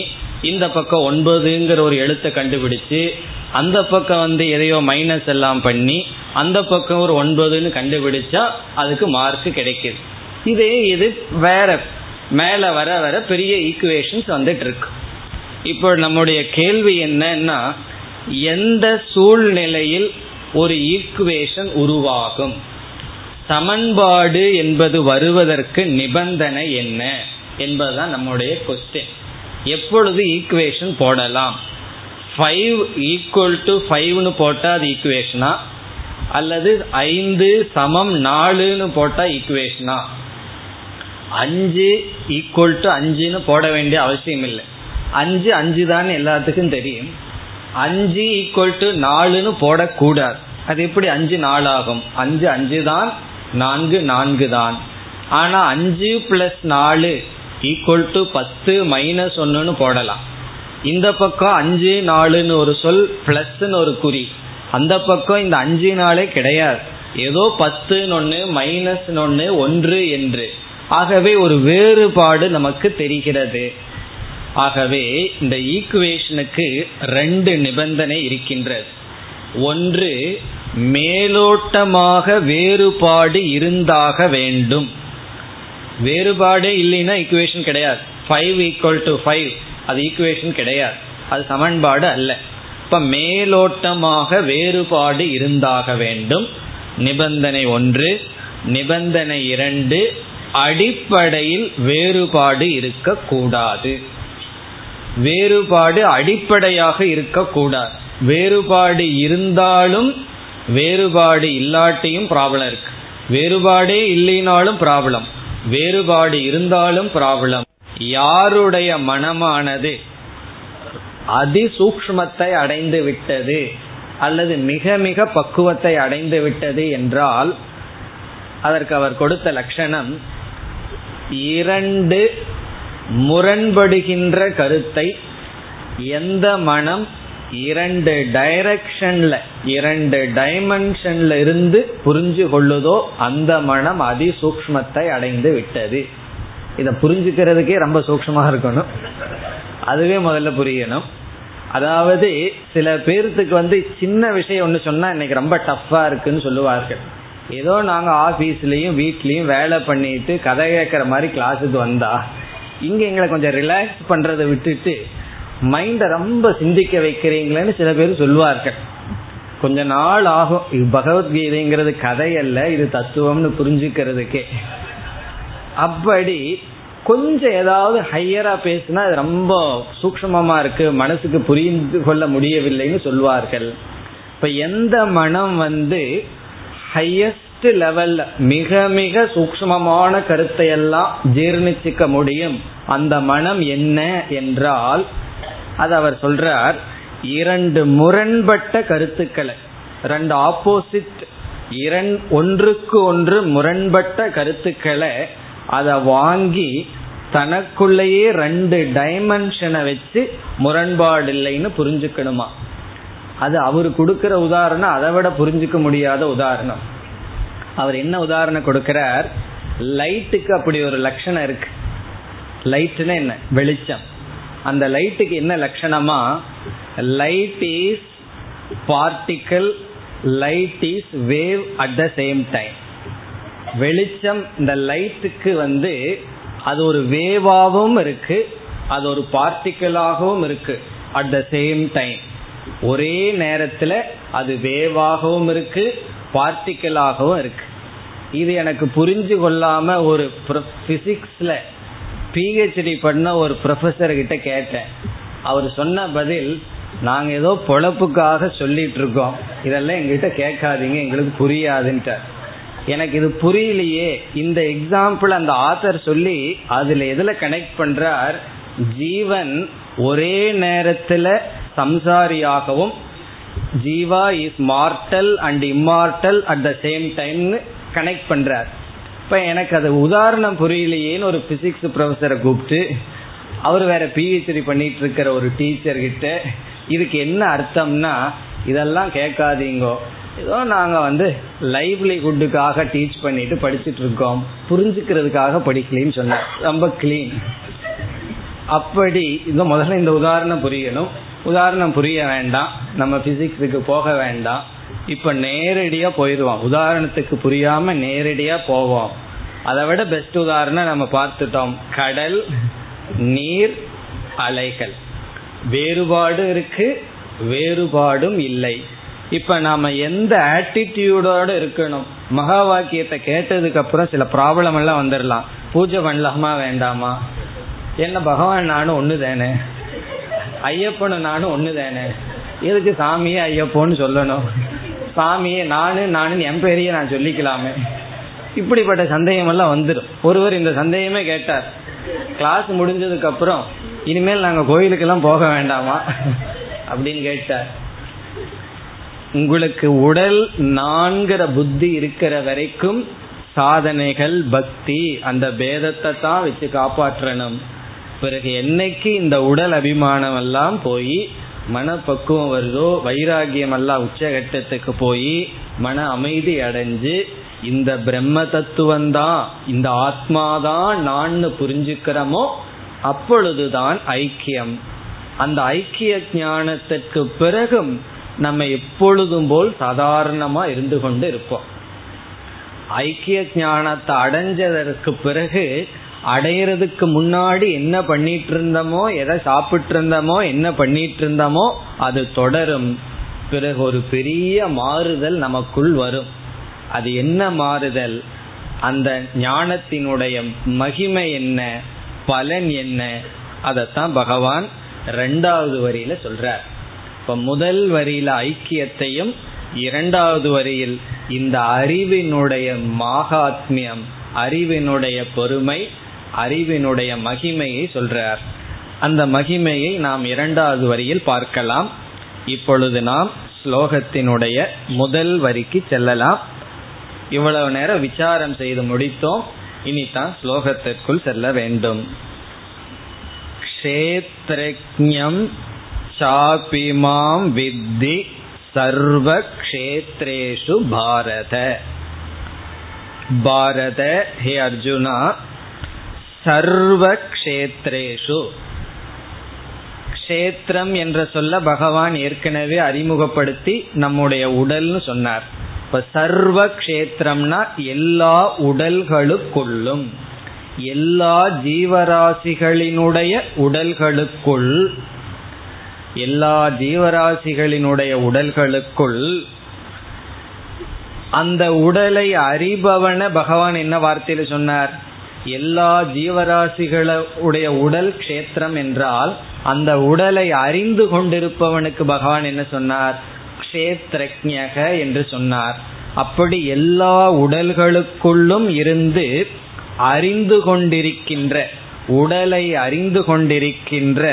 இந்த பக்கம் 9ங்கிற ஒரு எழுத்தை கண்டுபிடிச்சு, அந்த பக்கம் வந்து எதையோ மைனஸ் எல்லாம் பண்ணி அந்த பக்கம் ஒரு 9ன்னு கண்டுபிடிச்சா அதுக்கு மார்க் கிடைக்கிது. இதே இது வேற மேலே வர வர பெரிய ஈக்குவேஷன்ஸ் வந்துட்டு இருக்கு. இப்போ நம்முடைய கேள்வி என்னன்னா, எந்த சூழ்நிலையில் ஒரு ஈக்குவேஷன் உருவாகும்? சமன்பாடு என்பது வருவதற்கு நிபந்தனை என்ன என்பதுதான் நம்முடைய கொஸ்டின். எப்பொழுது ஈக்குவேஷன் போடலாம்? 5 = 5ன்னு போட்டால் அது ஈக்குவேஷனா, அல்லது 5 சமம் 4ன்னு போட்டால் ஈக்குவேஷனா? 5 = 5ன்னு போட வேண்டிய அவசியம் இல்லை. 5 தான் எல்லாத்துக்கும் தெரியும். 5 = 4ன்னு போடக்கூடாது. அது எப்படி 5 4 ஆகும்? 5 5 தான், 4 4 தான். ஆனால் 5 + 4 = 10 - 1ன்னு போடலாம். இந்த பக்கம் 5 4ன்னு ஒரு சொல், பிளஸ்ன்னு ஒரு குறி. அந்த பக்கம் இந்த 5 4 கிடையாது, ஏதோ 10 ன்னு 1 - 1 என்று. ஆகவே ஒரு வேறுபாடு நமக்கு தெரிகிறது. ஆகவே இந்த ஈக்குவேஷனுக்கு 2 நிபந்தனை இருக்கின்றது. ஒன்று, மேலோட்டமாக வேறுபாடு இருந்தாக வேண்டும். வேறுபாடு இல்லைன்னா ஈக்குவேஷன் கிடையாது. 5 = 5 அது ஈக்குவேஷன் கிடையாது, அது சமன்பாடு அல்ல. இப்போ மேலோட்டமாக வேறுபாடு இருந்தாக வேண்டும், நிபந்தனை 1. நிபந்தனை 2, அடிப்படையில் வேறுபாடு இருக்கக்கூடாது. வேறுபாடு அடிப்படையாக இருக்கக்கூடாது. வேறுபாடு இருந்தாலும் வேறுபாடு இல்லாட்டியும் ப்ராப்ளம் இருக்கு, வேறுபாடே இல்லைனாலும் ப்ராப்ளம். வேறுபாடு இருந்தாலும் ப்ராப்ளம். யாருடைய மனமானது அதிசூக்ஷ்மத்தை அடைந்து விட்டது அல்லது மிக மிக பக்குவத்தை அடைந்து விட்டது என்றால் அதற்கு அவர் கொடுத்த லட்சணம், இரண்டு முரண்படுகின்ற கருத்தை எந்த மனம் இரண்டு டைரக்ஷன்ல இரண்டு டைமென்ஷன்ல இருந்து புரிஞ்சு கொள்ளுதோ அந்த மனம் அதிசூக்ஷ்மத்தை அடைந்து விட்டது. இதை புரிஞ்சுக்கிறதுக்கே ரொம்ப சூக்ஷ்மமாக இருக்கணும், அதுவே முதல்ல புரியணும். அதாவது சில பேர்த்துக்கு சின்ன விஷயம் ஒன்று சொன்னால் இன்னைக்கு ரொம்ப டஃப்பாக இருக்குன்னு சொல்லுவார்கள். ஏதோ நாங்கள் ஆஃபீஸ்லேயும் வீட்லேயும் வேலை பண்ணிட்டு கதை கேட்குற மாதிரி கிளாஸுக்கு வந்தா இங்கே எங்களை கொஞ்சம் ரிலாக்ஸ் பண்ணுறதை விட்டுட்டு மைண்டை ரொம்ப சிந்திக்க வைக்கிறீங்களேன்னு சில பேர் சொல்லுவார்கள். கொஞ்ச நாள் ஆகும் இது பகவத்கீதைங்கிறது கதையல்ல, இது தத்துவம்னு புரிஞ்சுக்கிறதுக்கே. அப்படி கொஞ்சம் ஏதாவது ஹையராக பேசுனா அது ரொம்ப சூக்ஷ்மமாக இருக்குது, மனசுக்கு புரிந்து கொள்ள முடியவில்லைன்னு சொல்வார்கள். இப்போ எந்த மனம் ஹையஸ்ட் லெவலில் மிக மிக சூக்ஷ்மமான கருத்தையெல்லாம் ஜீர்ணிச்சிக்க முடியும் அந்த மனம் என்ன என்றால், அது அவர் சொல்றார், இரண்டு முரண்பட்ட கருத்துக்களை, ரெண்டு ஆப்போசிட், ஒன்றுக்கு ஒன்று முரண்பட்ட கருத்துக்களை அதை வாங்கி தனக்குள்ளேயே ரெண்டு டைமென்ஷனை வச்சு முரண்பாடு இல்லைன்னு புரிஞ்சுக்கணுமா. அது அவர் கொடுக்கிற உதாரணம் அதை விட புரிஞ்சுக்க முடியாத உதாரணம். அவர் என்ன உதாரணம் கொடுக்கிறார், லைட்டுக்கு அப்படி ஒரு லட்சணம் இருக்கு. லைட்டுன்னா என்ன? வெளிச்சம். அந்த லைட்டுக்கு என்ன லட்சணமா, light is particle, light is wave at the same time. வெளிச்சம் இந்த லைட்டுக்கு அது ஒரு வேவாகவும் இருக்கு, அது ஒரு பார்ட்டிக்கலாகவும் இருக்கு. அட் த சேம் டைம் ஒரே நேரத்தில் அது வேவாகவும் இருக்கு பார்ட்டிக்கலாகவும் இருக்கு. இது எனக்கு புரிஞ்சு கொள்ளாம ஒரு பிசிக்ஸ்ல பிஹெச்டி பண்ண ஒரு ப்ரொஃபஸர்கிட்ட கேட்டேன். அவர் சொன்ன பதில், நாங்கள் ஏதோ பொழப்புக்காக சொல்லிட்டு இருக்கோம், இதெல்லாம் எங்ககிட்ட கேட்காதீங்க, எங்களுக்கு புரியாதுன்ட்டார். எனக்கு இது புரியலையே. இந்த எக்ஸாம்பிள் அந்த ஆத்தர் சொல்லி அதில் எதில் கனெக்ட் பண்ணுறார், ஜீவன் ஒரே நேரத்தில் சம்சாரியாகவும், jiva is mortal and immortal at the same டைம்னு கனெக்ட் பண்ணுறார். இப்போ எனக்கு அது உதாரணம் புரியலையேன்னு ஒரு ஃபிசிக்ஸ் ப்ரொஃபஸரை கூப்பிட்டு, அவர் வேற பிஹெச்டி பண்ணிட்டு இருக்கிற ஒரு டீச்சர்கிட்ட, இதுக்கு என்ன அர்த்தம்னா இதெல்லாம் கேட்காதீங்கோ, ஏதோ நாங்கள் லைவ்லிஹுட்டுக்காக டீச் பண்ணிட்டு படிச்சுட்டு இருக்கோம், புரிஞ்சுக்கிறதுக்காக படிக்கலன்னு சொன்னார். ரொம்ப கிளீன். அப்படி இது முதல்ல இந்த உதாரணம் புரியணும். உதாரணம் புரிய வேண்டாம், நம்ம ஃபிசிக்ஸுக்கு போக வேண்டாம், இப்போ நேரடியாக போயிடுவோம். உதாரணத்துக்கு புரியாமல் நேரடியாக போவோம். அதை விட பெஸ்ட் உதாரணம் நம்ம பார்த்துட்டோம், கடல், நீர், அலைகள். வேறுபாடு இருக்கு, வேறுபாடும் இல்லை. இப்போ நாம் எந்த ஆட்டிடியூடோடு இருக்கணும். மகா வாக்கியத்தை கேட்டதுக்கு அப்புறம் சில ப்ராப்ளம் எல்லாம் வந்துடலாம். பூஜை பண்ணலாமா வேண்டாமா, என்ன பகவான் நானும் ஒன்று தானே, ஐயப்பனு நானும் ஒன்று தானே, எதுக்கு சாமியே ஐயப்பன்னு சொல்லணும், சாமியே நானும் என் பேரையே நான் சொல்லிக்கலாமே, இப்படிப்பட்ட சந்தேகமெல்லாம் வந்துடும். ஒருவர் இந்த சந்தேகமே கேட்டார், கிளாஸ் முடிஞ்சதுக்கப்புறம் இனிமேல் நாங்கள் கோயிலுக்கெல்லாம் போக வேண்டாமா அப்படின்னு கேட்டார். உங்களுக்கு உடல் நான்கிற புத்தி இருக்கிற வரைக்கும் சாதனைகள் பக்தி அந்த பேதத்தை தான் வச்சு காப்பாற்றணும். பிறகு என்னைக்கு இந்த உடல் அபிமானம் எல்லாம் போய் மனப்பக்குவம் வருதோ, வைராகியம் எல்லாம் உச்சகட்டத்துக்கு போய் மன அமைதி அடைஞ்சு இந்த பிரம்ம தத்துவந்தான், இந்த ஆத்மாதான் நான் புரிஞ்சுக்கிறோமோ, அப்பொழுதுதான் ஐக்கியம். அந்த ஐக்கிய ஞானத்திற்கு பிறகும் நம்ம எப்பொழுதும் போல் சாதாரணமா இருந்து கொண்டு இருப்போம். ஐக்கிய ஞானத்தை அடைஞ்சதற்கு பிறகு, அடையிறதுக்கு முன்னாடி என்ன பண்ணிட்டு இருந்தோமோ, எதை சாப்பிட்டு இருந்தோமோ, என்ன பண்ணிட்டு இருந்தோமோ அது தொடரும். பிறகு ஒரு பெரிய மாறுதல் நமக்குள் வரும். அது என்ன மாறுதல், அந்த ஞானத்தினுடைய மகிமை என்ன, பலன் என்ன, அதைத்தான் பகவான் ரெண்டாவது வரியில சொல்றார். இப்ப முதல் வரியில ஐக்கியத்தையும், இரண்டாவது வரியில் இந்த அறிவினுடைய மகாத்மியம் அறிவினுடைய பெருமை, அறிவினுடைய மகிமையை சொல்றார். அந்த மகிமையை நாம் இரண்டாவது வரியில் பார்க்கலாம். இப்பொழுது நாம் ஸ்லோகத்தினுடைய முதல் வரிக்கு செல்லலாம். இவ்வளவு நேரம் விசாரம் செய்து முடித்தோம், இனி தான் ஸ்லோகத்திற்குள் செல்ல வேண்டும். க்ஷேத்ரஜ்ஞம் சாபிமாம் வித்தி சர்வ க்ஷேத்ரேஷு பாரத. பாரத, ஹே அர்ஜுனா, சர்வ க்ஷேத்ரேஷு, க்ஷேத்திரம் என்ற சொல்ல பகவான் ஏற்கனவே அறிமுகப்படுத்தி நம்முடைய உடல்னு சொன்னார். இப்ப சர்வ க்ஷேத்திரம்னா எல்லா உடல்களுக்குள்ளும், எல்லா ஜீவராசிகளினுடைய உடல்களுக்குள், எல்லா ஜீவராசிகளினுடைய உடல்களுக்குள். அந்த உடலை அறிபவன பகவான் என்ன வார்த்தையில சொன்னார்? எல்லா ஜீவராசிகளுடைய உடல் க்ஷேத்திரம் என்றால் அந்த உடலை அறிந்து கொண்டிருப்பவனுக்கு பகவான் என்ன சொன்னார்? க்ஷேத்ரஜ்ஞக என்று சொன்னார். அப்படி எல்லா உடல்களுக்குள்ளும் இருந்து அறிந்து கொண்டிருக்கின்ற, உடலை அறிந்து கொண்டிருக்கின்ற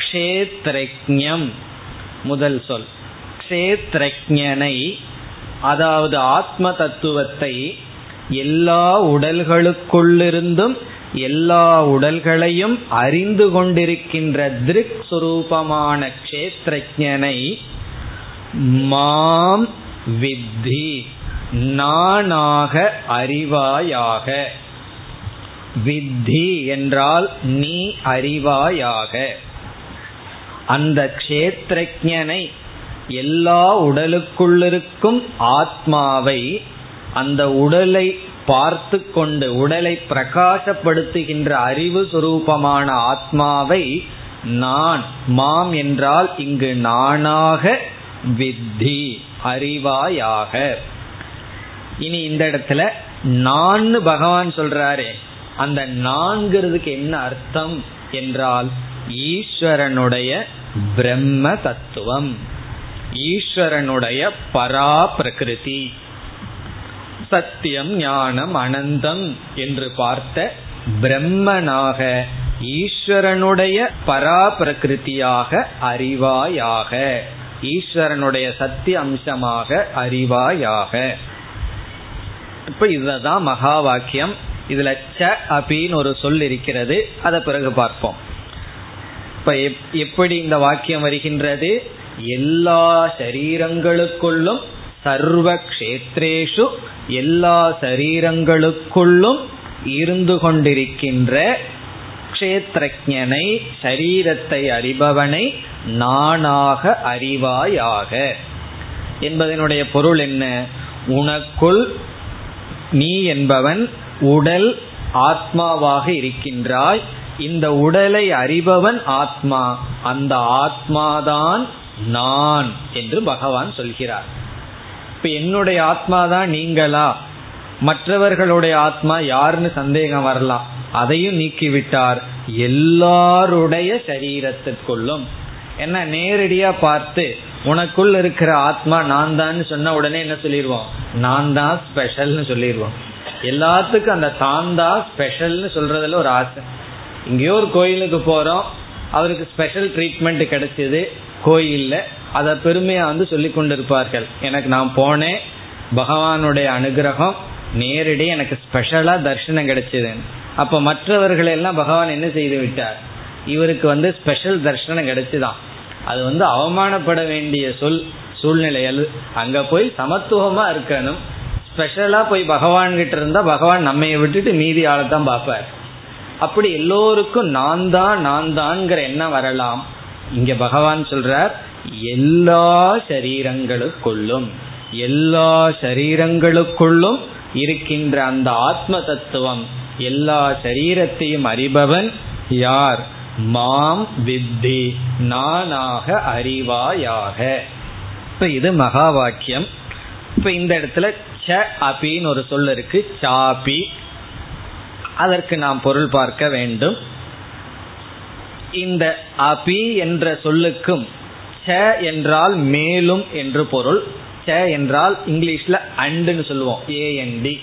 க்ஷேத்ரஜ்ஞம் முதல் சொல். க்ஷேத்ரஜ்ஞனை, அதாவது ஆத்ம தத்துவத்தை, எல்லா உடல்களுக்குள்ளிருந்தும் எல்லா உடல்களையும் அறிந்து கொண்டிருக்கின்ற திருக் சுரூபமான க்ஷேத்ரஜ்ஞனை மாம் வித்தி, நானாக அறிவாயாக. வித்தி என்றால் நீ அறிவாயாக. அந்த க்ஷேத்ரஜ்ஞனை, எல்லா உடலுக்குள்ளிருக்கும் ஆத்மாவை, அந்த உடலை பார்த்து கொண்டு உடலை பிரகாசப்படுத்துகின்ற அறிவு சுரூபமான ஆத்மாவை நான், மாம் என்றால் இங்கு நானாக, வித்தி அறிவாயாக. இனி இந்த இடத்துல நான் பகவான் சொல்றாரே, அந்த நான்கிறதுக்கு என்ன அர்த்தம் என்றால் ஈஸ்வரனுடைய பிரம்ம தத்துவம், ஈஸ்வரனுடைய பரா பிரகிருதி, சத்தியம் ஞானம் அனந்தம் என்று பார்த்த பிரம்மனாக, ஈஸ்வரனுடைய பரா பிரகிருதியாக அறிவாயாக, ஈஸ்வரனுடைய சத்திய அம்சமாக அறிவாயாக. இப்ப இதுதான் மகா வாக்கியம். இதுல ச அப்படின்னு ஒரு சொல் இருக்கிறது, அதை பிறகு பார்ப்போம். இப்ப எப்படி இந்த வாக்கியம் வருகின்றது? எல்லா சரீரங்களுக்குள்ளும், சர்வ க்ஷேத்ரேஷு, எல்லா சரீரங்களுக்குள்ளும் இருந்து கொண்டிருக்கின்ற க்ஷேத்ரஜ்ஞனை, சரீரத்தை அறிபவனை நானாக அறிவாயாக என்பதனுடைய பொருள் என்ன? உனக்குள் நீ என்பவன் உடல் ஆத்மாவாக இருக்கின்றாய். இந்த உடலை அறிபவன் ஆத்மா, அந்த ஆத்மாதான் நான் என்று பகவான் சொல்கிறார். இப்ப என்னுடைய ஆத்மாதான் நீங்களா? மற்றவர்களுடைய ஆத்மா யாருன்னு சந்தேகம் வரலாம், அதையும் நீக்கிவிட்டார். எல்லாருடைய சரீரத்திற்குள்ளும். என்ன நேரடியா பார்த்து உனக்குள் இருக்கிற ஆத்மா நான் தான் சொன்ன உடனே என்ன சொல்லிடுவோம்? நான் தான் ஸ்பெஷல்னு சொல்லிடுவோம். எல்லாத்துக்கும் அந்த தான் தான் ஸ்பெஷல்னு சொல்றதுல ஒரு ஆசை. இங்கேயோ ஒரு கோயிலுக்கு போறோம், அவருக்கு ஸ்பெஷல் ட்ரீட்மெண்ட் கிடைச்சது கோயில்ல, அதை பெருமையா வந்து சொல்லி கொண்டிருப்பார்கள். எனக்கு நான் போனேன், பகவானுடைய அனுகிரகம், நேரடி எனக்கு ஸ்பெஷலா தரிசனம் கிடைச்சது. அப்ப மற்றவர்களெல்லாம் பகவான் என்ன செய்து விட்டார்? இவருக்கு வந்து ஸ்பெஷல் தரிசனம் கிடைச்சுதான், அது வந்து அவமானப்பட வேண்டிய சொல் சூழ்நிலையல். அங்க போய் சமத்துவமா இருக்கணும். ஸ்பெஷலா போய் பகவான் கிட்ட இருந்தா பகவான் நம்ம விட்டுட்டு மீதி ஆளத்தான் பார்ப்பார். அப்படி எல்லோருக்கும் நான் தான் நான் தான்ங்கிற என்ன வரலாம். இங்க பகவான் சொல்றார் எல்லா சரீரங்களுக்குள்ளும், எல்லா சரீரங்களுக்குள்ளும் இருக்கின்ற அந்த ஆத்ம தத்துவம், எல்லா சரீரத்தையும் அறிபவன் யார்? மாம் வித்தி, நானாக அறிவாயாக. இப்ப இது மகா வாக்கியம். இப்ப இந்த இடத்துல ச அபின்னு ஒரு சொல் இருக்கு, சாபி. அதற்கு நாம் பொருள் பார்க்க வேண்டும். இந்த அபி என்ற சொல்லுக்கும் ச என்றால் மேலும் என்று பொருள். ச என்றால் இங்கிலீஷ்ல அண்டுன்னு சொல்லுவோம், ஏஎன்டி.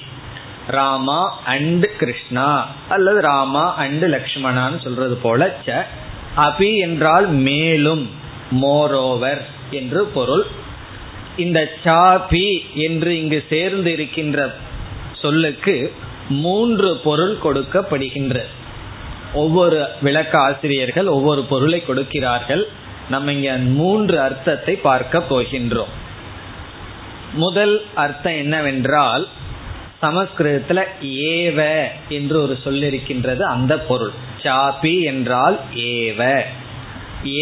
ராமா அண்ட் கிருஷ்ணா அல்லது ராமா அண்ட் லக்ஷ்மணான்னு சொல்றது போல. அபி என்றால் மேலும், மோரோவர் என்று பொருள். இந்த சாபி என்று இங்கு சேர்ந்து இருக்கின்ற சொல்லுக்கு மூன்று பொருள் கொடுக்கப்படுகின்ற, ஒவ்வொரு விளக்க ஆசிரியர்கள் ஒவ்வொரு பொருளை கொடுக்கிறார்கள். நம்ம இங்க மூன்று அர்த்தத்தை பார்க்க போகின்றோம். முதல் அர்த்தம் என்னவென்றால், சமஸ்கிருதத்துல ஏவ என்று ஒரு சொல்லிருக்கின்றது, அந்த பொருள். சாபி என்றால் ஏவ,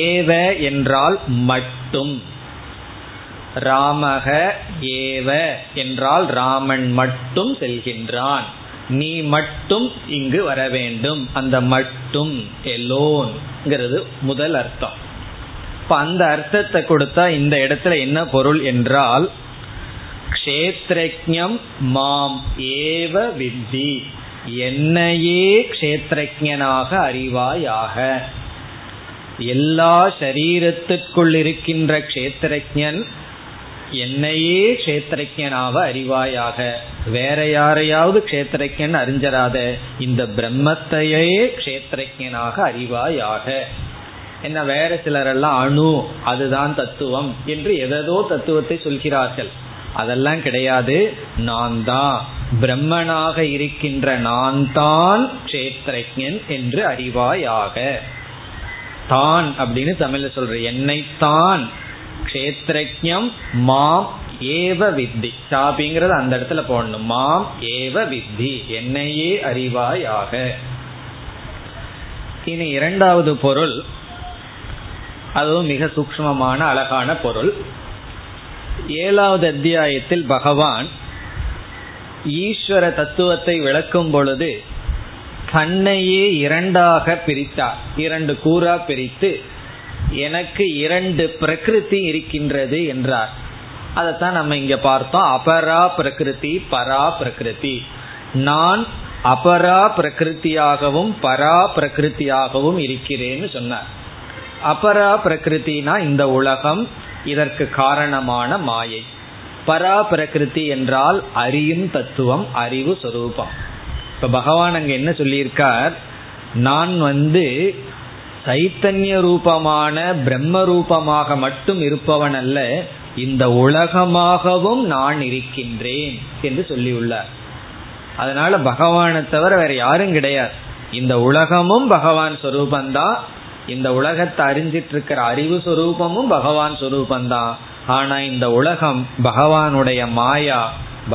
ஏவ என்றால் மட்டும், ராமக ஏவ என்றால் ராமன் மட்டும் செல்கின்றான், நீ மட்டும் இங்கு வர வேண்டும். அந்த மட்டும் எலோன்ங்கிறது முதல் அர்த்தம். இப்ப அந்த அர்த்தத்தை கொடுத்தா இந்த இடத்துல என்ன பொருள் என்றால், க்ஷேத்ரஜ்ஞம் மாம் ஏவ வித்தி, என்னையே க்ஷேத்ரஜ்ஞனாக அறிவாயாக. எல்லா சரீரத்திற்குள் இருக்கின்ற க்ஷேத்ரஜ்ஞன் என்னையே க்ஷேத்ரஜ்ஞனாக அறிவாயாக. வேற யாரையாவது க்ஷேத்ரஜ்ஞன் அறிஞ்சராத, இந்த பிரம்மத்தையே க்ஷேத்ரஜ்ஞனாக அறிவாயாக. என்ன, வேற சிலரெல்லாம் அணு அதுதான் தத்துவம் என்று எதோ தத்துவத்தை சொல்கிறார்கள். அதெல்லாம் கிடையாது. நான் தான் பிரம்மனாக இருக்கின்ற நான் தான் க்ஷேத்ரஜ்ஞன் என்று அறிவாயாக. தான் அப்படின்னு தமிழ்ல சொல்ற என்னைத்தான் க்ஷேத்ரஜ்ஞம் மாம் ஏவ வித்தி. சாபிங்கிறது அந்த இடத்துல போடணும். மாம் ஏவ வித்தி, என்னையே அறிவாயாக. இனி இரண்டாவது பொருள், அதுவும் மிக சூக்ஷ்மமான அழகான பொருள். ஏழாவது அத்தியாயத்தில் பகவான் ஈஸ்வர தத்துவத்தை விளக்கும் பொழுது தன்னையே இரண்டாக பிரித்தார். இரண்டு கூறா பிரித்து எனக்கு இரண்டு பிரகிருதி இருக்கின்றது என்றார். அதைத்தான் நம்ம இங்க பார்த்தோம். அபரா பிரகிருதி, பரா பிரகிருதி. நான் அபரா பிரகிருத்தியாகவும் பரா பிரகிருத்தியாகவும் இருக்கிறேன்னு சொன்னார். அபரா பிரகிருத்தினா இந்த உலகம், இதற்கு காரணமான மாயை. பரா பிரகிருதி என்றால் அறியும் தத்துவம், அறிவு சொரூபம். இப்ப பகவான் அங்க என்ன சொல்லியிருக்கார், நான் சைத்தன்ய ரூபமான பிரம்ம ரூபமாக மட்டும் இருப்பவன் அல்ல, இந்த உலகமாகவும் நான் இருக்கின்றேன் என்று சொல்லியுள்ளார். அதனால பகவானை தவிர வேற யாரும் கிடையாது. இந்த உலகமும் பகவான் சொரூபந்தான், இந்த உலகத்தை அறிஞ்சிட்டு இருக்கிற அறிவு சொரூபமும் பகவான் சொரூபந்தான். ஆனா இந்த உலகம் பகவானுடைய மாயா,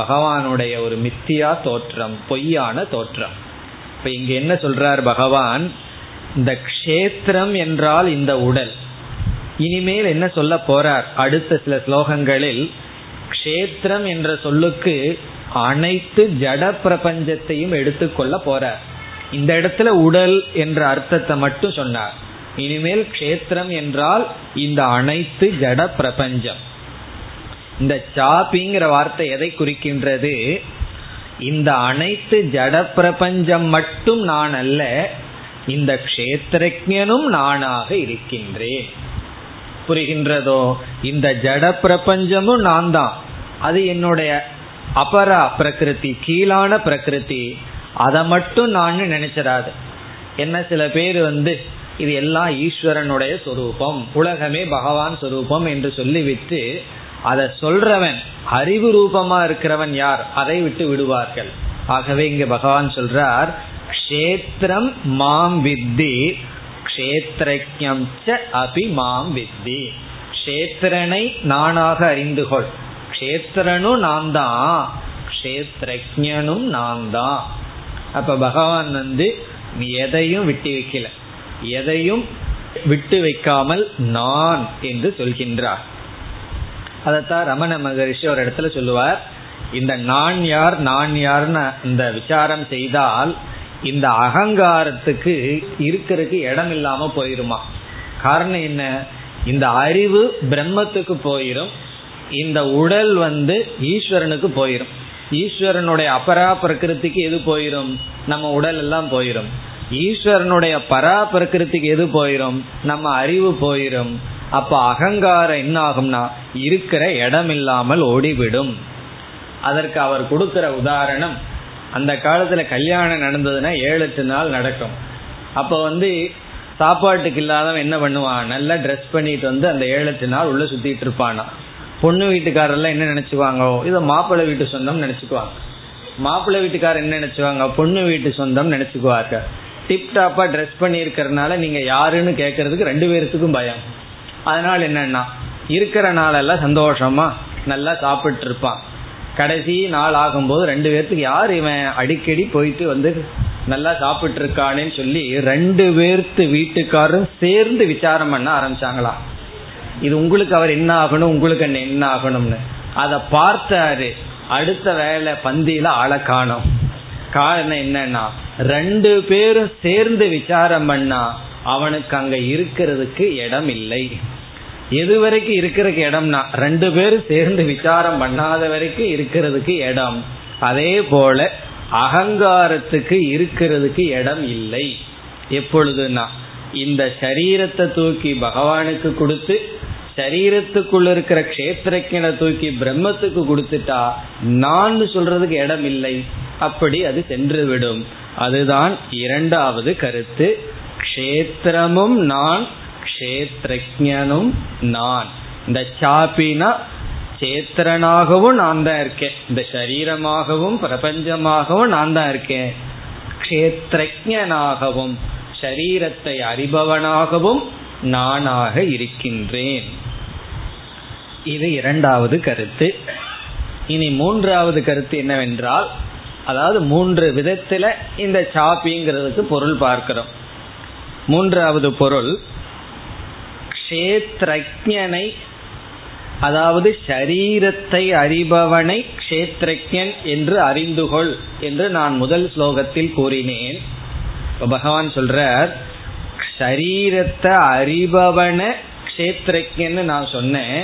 பகவானுடைய ஒரு மித்தியா தோற்றம், பொய்யான தோற்றம். இப்ப இங்க என்ன சொல்றார் பகவான், இந்த க்ஷேத்திரம் என்றால் இந்த உடல். இனிமேல் என்ன சொல்ல போறார் அடுத்த சில ஸ்லோகங்களில், க்ஷேத்திரம் என்ற சொல்லுக்கு அனைத்து ஜட பிரபஞ்சத்தையும் எடுத்துக்கொள்ள போறார். இந்த இடத்துல உடல் என்ற அர்த்தத்தை மட்டும் சொன்னார். இனிமேல் க்ஷேத்திரம் என்றால் இந்த அனைத்து ஜட பிரபஞ்சம். இந்த சாபிங்கிற வார்த்தை எதை குறிக்கின்றது, இந்த அனைத்து ஜட பிரபஞ்சம் மட்டும் நான் அல்ல, இந்த க்ஷேத்ரஜ்ஞனும் நானாக இருக்கின்றேன். புரிகின்றதோ? இந்த ஜட பிரபஞ்சமும் நான் தான், அது என்னுடைய அபரா பிரகிருதி, கீழான பிரகிருதி. அதை மட்டும் நான் நினைச்சிடாது. என்ன, சில பேர் இது எல்லாம் ஈஸ்வரனுடைய சொரூபம், உலகமே பகவான் சொரூபம் என்று சொல்லிவிட்டு அதை சொல்றவன் அறிவு ரூபமா இருக்கிறவன் யார், அதை விட்டு விடுவார்கள். ஆகவே இங்க பகவான் சொல்றார், க்ஷேத்ரம் மாம் வித்தி க்ஷேத்ரஜ்ஞம் ச அபி மாம் வித்தி. க்ஷேத்ரனை நானாக அறிந்து கொள், க்ஷேத்ரனும் நான் தான், க்ஷேத்ரஜ்ஞனும் நான் தான். அப்ப பகவான் எதையும் விட்டு வைக்கல, எதையும் விட்டு வைக்காமல் நான் என்று சொல்கின்றார். அதத்தான் ரமண மகரிஷி ஒரு இடத்துல சொல்லுவார், இந்த நான் யார் நான் யார்னு இந்த விசாரம் செய்தால் இந்த அகங்காரத்துக்கு இருக்கிறதுக்கு இடம் இல்லாம போயிருமா. காரணம் என்ன, இந்த அறிவு பிரம்மத்துக்கு போயிரும், இந்த உடல் ஈஸ்வரனுக்கு போயிரும், ஈஸ்வரனுடைய அபரா பிரகிருதிக்கு எது போயிரும், நம்ம உடல் எல்லாம் போயிரும், ஈஸ்வரனுடைய பரா பிரகிருதிக்கு எது போயிரும், நம்ம அறிவு போயிரும். அப்ப அகங்காரம் என்ன ஆகும்னா இருக்கிற இடம் இல்லாமல் ஓடிவிடும். அதற்கு அவர் கொடுக்கிற உதாரணம், அந்த காலத்துல கல்யாணம் நடந்ததுன்னா 7-8 நாள் நடக்கும். அப்ப சாப்பாட்டுக்கு இல்லாதவன் என்ன பண்ணுவான், நல்லா ட்ரெஸ் பண்ணிட்டு அந்த 7-8 நாள் உள்ள சுத்திட்டு இருப்பானா. பொண்ணு வீட்டுக்காரெல்லாம் என்ன நினைச்சுவாங்க, இதை மாப்பிள்ளை வீட்டு சொந்தம் நினைச்சுக்குவாங்க. மாப்பிள்ளை வீட்டுக்காரர் என்ன நினைச்சுவாங்க, பொண்ணு வீட்டு சொந்தம் நினைச்சுக்குவாங்க. டிப்டாப்பா ட்ரெஸ் பண்ணி இருக்கிறதுனால நீங்க யாருன்னு கேட்கறதுக்கு 2 பேருக்கும் பயம். அதனால என்னன்னா இருக்கிற நாளெல்லாம் சந்தோஷமா நல்லா சாப்பிட்டு இருப்பான். கடைசி நாள் ஆகும்போது 2 பேர்த்துக்கு யார் இவன் அடிக்கடி போயிட்டு நல்லா சாப்பிட்டு இருக்கானேன்னு சொல்லி 2 பேர்த்து வீட்டுக்காரும் சேர்ந்து விசாரம் பண்ண ஆரம்பிச்சாங்களா, இது உங்களுக்கு அவர் என்ன ஆகணும், உங்களுக்கு என்ன ஆகணும்னு. அதை பார்த்தாரு, அடுத்த வேலை பந்தியில ஆளை காணும். காரணம் என்னன்னா 2 பேரும் சேர்ந்து விசாரம் பண்ணா அவனுக்கு அங்க இருக்கிறதுக்கு இடம் இல்லை. எது வரைக்கும் இருக்கிறதுக்கு இடம்னா 2 பேரும் சேர்ந்து விசாரம் பண்ணாத வரைக்கும் இருக்கிறதுக்கு இடம். அதே போல அகங்காரத்துக்கு இருக்கிறதுக்கு இடம் இல்லை. எப்பொழுதுனா இந்த சரீரத்தை தூக்கி பகவானுக்கு கொடுத்து சரீரத்துக்குள்ள இருக்கிற கஷேத்திரக்கினை தூக்கி பிரம்மத்துக்கு கொடுத்துட்டா நான் சொல்றதுக்கு இடம் இல்லை, அப்படி அது சென்று விடும். அதுதான் இரண்டாவது கருத்து. கஷேத்திரமும் நான், கஷேத்திரஜனும் நான். இந்த சாப்பினா சேத்திரனாகவும் நான் தான் இருக்கேன், இந்த சரீரமாகவும் பிரபஞ்சமாகவும் நான் தான் இருக்கேன். கஷேத்திரஜனாகவும் சரீரத்தை அறிபவனாகவும் நானாக இருக்கின்றேன். இது இரண்டாவது கருத்து. இனி மூன்றாவது கருத்து என்னவென்றால், அதாவது 3 விதத்துல இந்த சாப்பிங்கிறதுக்கு பொருள் பார்க்கிறோம். மூன்றாவது பொருள், கஷேத்திரஜனை அதாவது ஷரீரத்தை அறிபவனை கஷேத்திரஜன் என்று அறிந்துகொள் என்று நான் முதல் ஸ்லோகத்தில் கூறினேன். பகவான் சொல்றார், ஷரீரத்தை அறிபவனை கஷேத்திரஜன்னு நான் சொன்னேன்.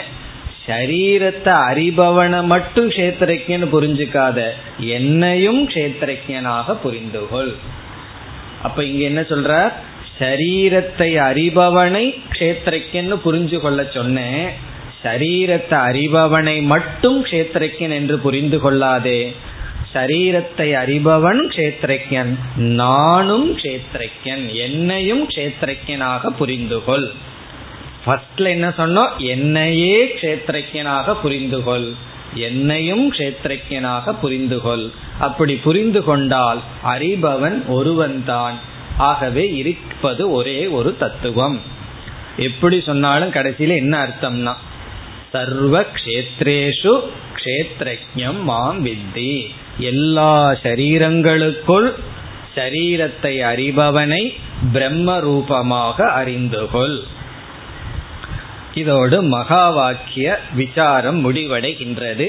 ஷரீரத்தை அறிபவனை மட்டும் கஷேத்திரஜன்னு புரிஞ்சுக்காத, என்னையும் கஷேத்திரஜனாக புரிந்துகொள். அப்ப இங்க என்ன சொல்றார், ஷரீரத்தை அறிபவனை கஷேத்திரஜன்னு புரிஞ்சு கொள்ள சொன்னேன். சரீரத்தை அறிபவனை மட்டும் கஷேத்திரஜன் என்று புரிந்து கொள்ளாதே. சரீரத்தை அறிபவன் கஷேத்திரஜன், நானும் கஷேத்திரஜன், என்னையும் கஷேத்திரஜனாக புரிந்துகொள். ஃபர்ஸ்ட்ல என்ன சொன்னோம், என்னையே கஷேத்திரஜனாக புரிந்துகொள், என்னையும் கஷேத்திரஜனாக புரிந்துகொள். அப்படி புரிந்து கொண்டால் அறிபவன் ஒருவன்தான். ஆகவே இருப்பது ஒரே ஒரு தத்துவம். எப்படி சொன்னாலும் கடைசியில என்ன அர்த்தம்னா, சர்வ கஷேத்ரேஷு கஷேத்ரஜ்ஞம் மாம் வித்தி, எல்லா சரீரங்களுக்குள் சரீரத்தை அறிபவனை பிரம்ம ரூபமாக அறிந்துகொள். இதோடு மகா வாக்கிய விசாரம் முடிவடைகின்றது.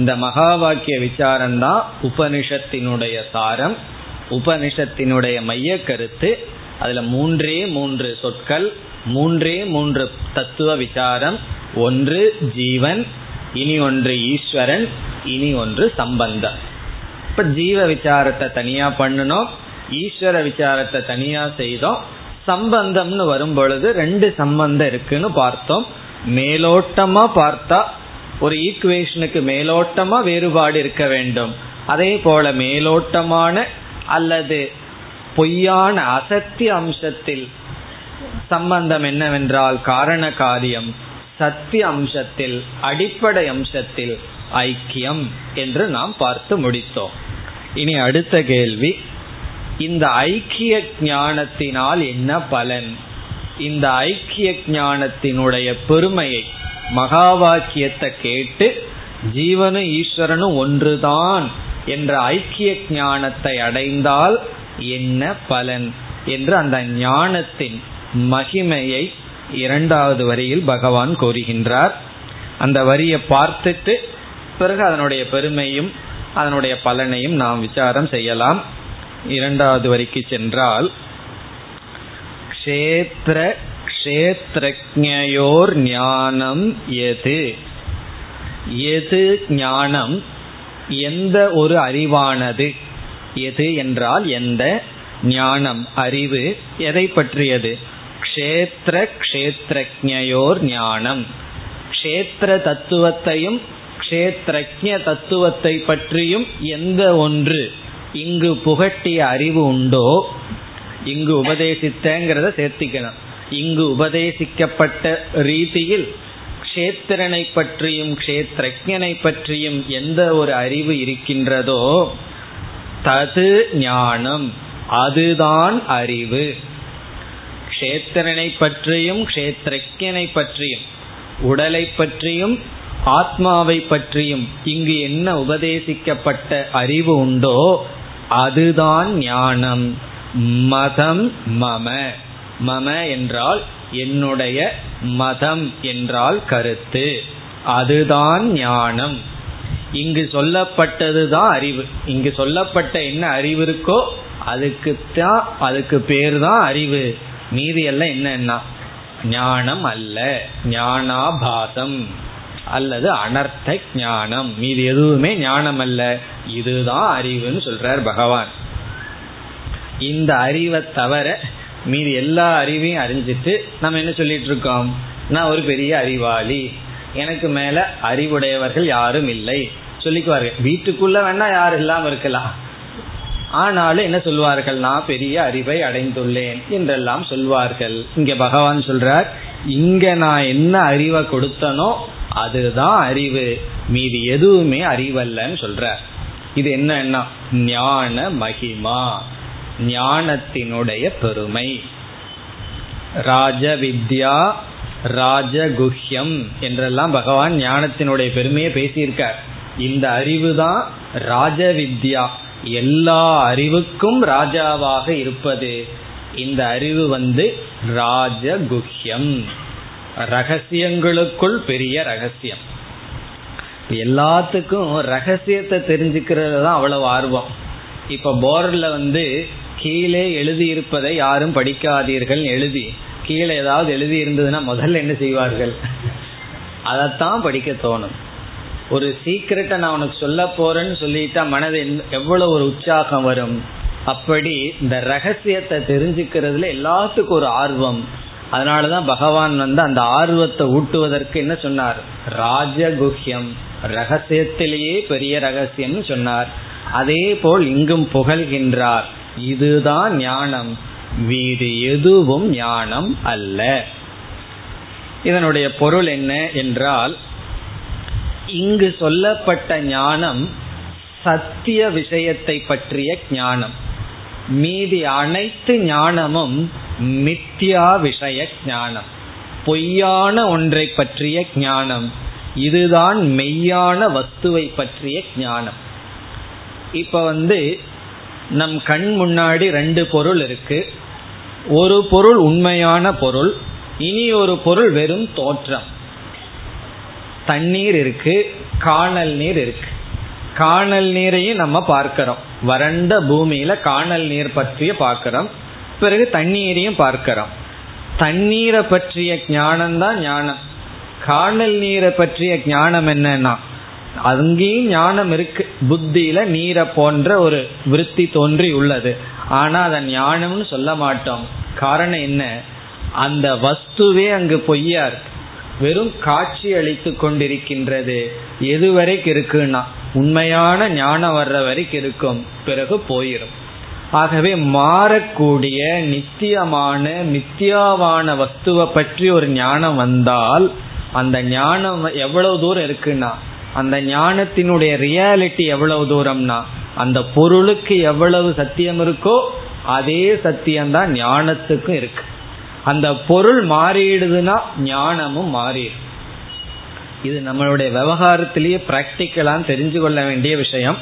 இந்த மகா வாக்கிய விசாரம்தான் உபனிஷத்தினுடைய சாரம், உபனிஷத்தினுடைய மைய கருத்து. அதுல 3 சொற்கள், 3 தத்துவ விசாரம். ஒன்று ஜீவன், இனி ஒன்று ஈஸ்வரன், இனி ஒன்று சம்பந்தம். இப்ப ஜீவ விசாரத்தை தனியா பண்ணணும், ஈஸ்வர விசாரத்தை தனியா செய்தோம். சம்பந்தம்னு வரும் பொழுது 2 சம்பந்தம் இருக்குன்னு பார்த்தோம். மேலோட்டமா பார்த்தா ஒரு ஈக்குவேஷனுக்கு மேலோட்டமா வேறுபாடு இருக்க வேண்டும். அதே போல மேலோட்டமான அல்லது பொய்யான அசத்திய அம்சத்தில் சம்பந்தம் என்னவென்றால் காரண காரியம், சத்திய அம்சத்தில் அடிப்படை அம்சத்தில் ஐக்கியம் என்று நாம் பார்த்து முடித்தோம். இனி அடுத்த கேள்வி, இந்த ஐக்கிய ஞானத்தினால் என்ன பலன், இந்த ஐக்கிய ஞானத்தினுடைய பெருமையை மகா வாக்கியத்தை கேட்டு ஜீவனும் ஈஸ்வரனும் ஒன்றுதான் என்ற ஐக்கிய ஞானத்தை அடைந்தால் என்ன பலன் என்று அந்த ஞானத்தின் மகிமையை இரண்டாவது வரியில் பகவான் கோருகின்றார். அந்த வரியை பார்த்துட்டு பிறகு அதனுடைய பெருமையும் அதனுடைய பலனையும் நாம் விசாரம் செய்யலாம். இரண்டாவது வரிக்கு சென்றால், க்ஷேத்ர க்ஷேத்ரஜ்ஞயோர் ஞானம் எது, எது ஞானம், எந்த ஒரு அறிவானது, எது என்றால் எந்த ஞானம் அறிவு, எதை பற்றியது, க்ஷேத்ர க்ஷேத்ரஜ்ஞயோர் ஞானம், க்ஷேத்ர தத்துவத்தையும் க்ஷேத்ரஜ்ஞ தத்துவத்தை பற்றியும் எந்த ஒன்று இங்கு புகட்டிய அறிவு உண்டோ, இங்கு உபதேசித்தங்கிறத சேர்த்திக்கலாம். இங்கு உபதேசிக்கப்பட்ட ரீதியில் க்ஷேத்திரனை பற்றியும் க்ஷேத்ரஜனை பற்றியும் எந்த ஒரு அறிவு இருக்கின்றதோ தது ஞானம், அதுதான் அறிவு. க்ஷேத்திரனை பற்றியும் க்ஷேத்ரஜனை பற்றியும் உடலை பற்றியும் ஆத்மாவை பற்றியும் இங்கு என்ன உபதேசிக்கப்பட்ட அறிவு உண்டோ அதுதான் ஞானம். மதம் மம, மம என்றால் என்னுடைய, மதம் என்றால் கருத்து, அதுதான் ஞானம். இங்கு சொல்லப்பட்டதுதான் அறிவு. இங்கு சொல்லப்பட்ட என்ன அறிவு இருக்கோ அதுக்குத்தான், அதுக்கு பேர் தான் அறிவு. மீதி எல்லாம் என்னன்னா ஞானம் அல்ல, ஞானாபாசம் அல்லது அனர்த்த ஞானம். மீது எதுவுமே ஞானம் அல்ல, இதுதான் அறிவுன்னு சொல்றார் பகவான். இந்த அறிவை தவிர மீது எல்லா அறிவையும் அறிஞ்சிட்டு நம்ம என்ன சொல்லிட்டு இருக்கோம், நான் ஒரு பெரிய அறிவாளி, எனக்கு மேல அறிவுடையவர்கள் யாரும் இல்லை சொல்லிக்குவார்கள். வீட்டுக்குள்ள வேணா யாரும் இல்லாம இருக்கலாம், ஆனாலும் என்ன சொல்வார்கள், நான் பெரிய அறிவை அடைந்துள்ளேன் என்றெல்லாம் சொல்வார்கள். இங்க பகவான் சொல்றார், இங்க நான் என்ன அறிவை கொடுத்தனோ அதுதான் அறிவு, மீது எதுவுமே அறிவல்லன்னு சொல்றார். இது என்னன்னா ஞான மகிமா, ஞானத்தினுடைய பெருமை. ராஜவித்யா ராஜகுஹ்யம் என்றெல்லாம் பகவான் ஞானத்தினுடைய பெருமையை பேசியிருக்கார். இந்த அறிவு தான் ராஜவித்யா, எல்லா அறிவுக்கும் ராஜாவாக இருப்பது. இந்த அறிவு ராஜகுஹ்யம், ரகசியங்களுக்குள் பெரிய ரகசியம். எல்லாத்துக்கும் ரகசியத்தை தெரிஞ்சுக்கிறது தான் அவ்வளவு ஆர்வம். இப்ப போர்டில் கீழே எழுதியிருப்பதை யாரும் படிக்காதீர்கள் எழுதி, கீழே ஏதாவது எழுதி இருந்ததுன்னா முதல்ல என்ன செய்வார்கள், அதைத்தான் படிக்க தோணும். ஒரு சீக்கிரட்டை நான் உனக்கு சொல்ல போறேன்னு சொல்லிட்டா மனது எவ்வளவு ஒரு உற்சாகம் வரும். அப்படி இந்த ரகசியத்தை தெரிஞ்சுக்கிறதுல எல்லாத்துக்கும் ஒரு ஆர்வம். அதனாலதான் பகவான் அந்த ஆர்வத்தை ஊட்டுவதற்கு என்ன சொன்னார், ராஜகுஹ்யம், ரகசியத்திலேயே பெரிய ரகசியம்னு சொன்னார். அதே போல் இங்கும் புகழ்கின்றார், இதுதான் ஞானம், வேறு எதுவும் ஞானம் அல்ல. இதனுடைய பொருள் என்ன என்றால், இங்கு சொல்லப்பட்ட ஞானம் சத்திய விஷயத்தை பற்றிய ஞானம், மீதி அனைத்து ஞானமும் மித்யா விஷய ஞானம், பொய்யான ஒன்றை பற்றிய ஞானம். இதுதான் மெய்யான வஸ்துவை பற்றிய ஞானம். இப்ப நம் கண் முன்னாடி ரெண்டு பொருள் இருக்கு. ஒரு பொருள் உண்மையான பொருள், இனி ஒரு பொருள் வெறும் தோற்றம். தண்ணீர் இருக்கு, காணல் நீர் இருக்கு. காணல் நீரையும் நம்ம பார்க்கிறோம், வறண்ட பூமியில காணல் நீர் பற்றிய பார்க்கிறோம். பிறகு தண்ணீரையும் பார்க்கிறோம். தண்ணீரை பற்றிய ஞானம்தான் ஞானம். காணல் நீரை பற்றிய ஞானம் என்னன்னா, அங்கேயும் ஞானம் இருக்கு, புத்தியில நீரை போன்ற ஒரு விருத்தி தோன்றி உள்ளது. ஆனா அதை ஞானம்னு சொல்ல மாட்டோம். காரணம் என்ன, அந்த வஸ்துவே அங்கு பொய்யா இருக்கு, வெறும் காட்சி அளித்து கொண்டிருக்கின்றது. எது வரைக்கும் இருக்குன்னா உண்மையான ஞானம் வர்ற வரைக்கும் இருக்கும், பிறகு போயிடும். ஆகவே மாறக்கூடிய நித்தியமான மித்தியாவான வஸ்துவை பற்றி ஒரு ஞானம் வந்தால் அந்த ஞானம் எவ்வளவு தூரம் இருக்குன்னா, அந்த ஞானத்தினுடைய ரியாலிட்டி எவ்வளவு தூரம்னா, அந்த பொருளுக்கு எவ்வளவு சத்தியம் இருக்கோ அதே சத்தியம்தான் ஞானத்துக்கும் இருக்கு. அந்த பொருள் மாறிடுதுன்னா ஞானமும் மாறிடும். இது நம்மளுடைய விவகாரத்திலேயே பிராக்டிக்கலான்னு தெரிஞ்சு கொள்ள வேண்டிய விஷயம்.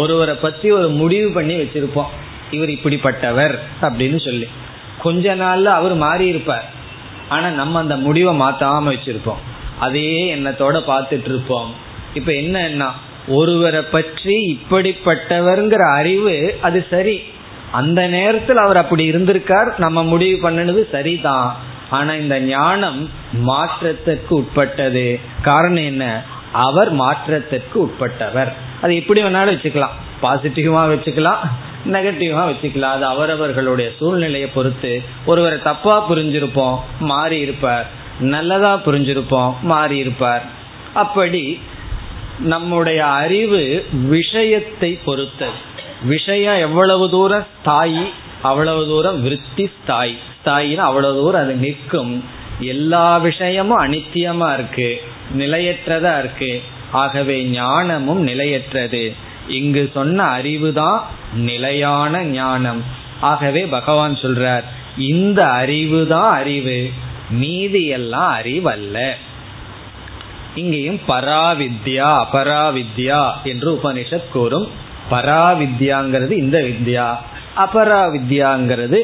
ஒருவரை பற்றி ஒரு முடிவு பண்ணி வச்சிருப்போம், இவர் இப்படிப்பட்டவர் அப்படின்னு சொல்லி. கொஞ்ச நாள்ல அவர் மாறி இருப்பார், ஆனா நம்ம அந்த முடிவை மாத்தாம வச்சிருப்போம், அதே எண்ணத்தோட பார்த்துட்டு இருப்போம். இப்ப என்னன்னா, ஒருவரை பற்றி இப்படிப்பட்டவர்ங்கிற அறிவு அது சரி, அந்த நேரத்தில் அவர் அப்படி இருந்திருக்கார், நம்ம முடிவு பண்ணது சரிதான். ஆனா இந்த ஞானம் மாற்றத்திற்கு உட்பட்டது. காரணம் என்ன, அவர் மாற்றத்திற்கு உட்பட்டவர். அது எப்படி வேணாலும் வச்சுக்கலாம், பாசிட்டிவா வச்சுக்கலாம், நெகட்டிவா வச்சுக்கலாம். அது அவரவர்களுடைய சூழ்நிலையை பொறுத்து. ஒருவரை தப்பா புரிஞ்சிருப்போம், மாறி இருப்பார். நல்லதா புரிஞ்சிருப்போம், மாறி இருப்பார். அப்படி நம்முடைய அறிவு விஷயத்தை பொறுத்தது. விஷயம் எவ்வளவு தூரம் ஸ்தாயி அவ்வளவு தூரம் விருத்தி ஸ்தாயி, ஸ்தாயின்னு அவ்வளவு தூரம் அது நிற்கும். எல்லா விஷயமும் அனித்தியமா இருக்கு, நிலையற்றதா இருக்கு. ஆகவே ஞானமும் நிலையற்றது. இங்கு சொன்ன அறிவுதான் நிலையான ஞானம். ஆகவே பகவான் சொல்றார், இந்த அறிவுதான் அறிவு, மீதி எல்லாம் அறிவல்ல. இங்கேயும் பராவித்யா அபராவித்யா என்று உபனிஷத் கூறும். பராவித்யாங்கிறது இந்த வித்யா, அபராவித்யாங்கிறது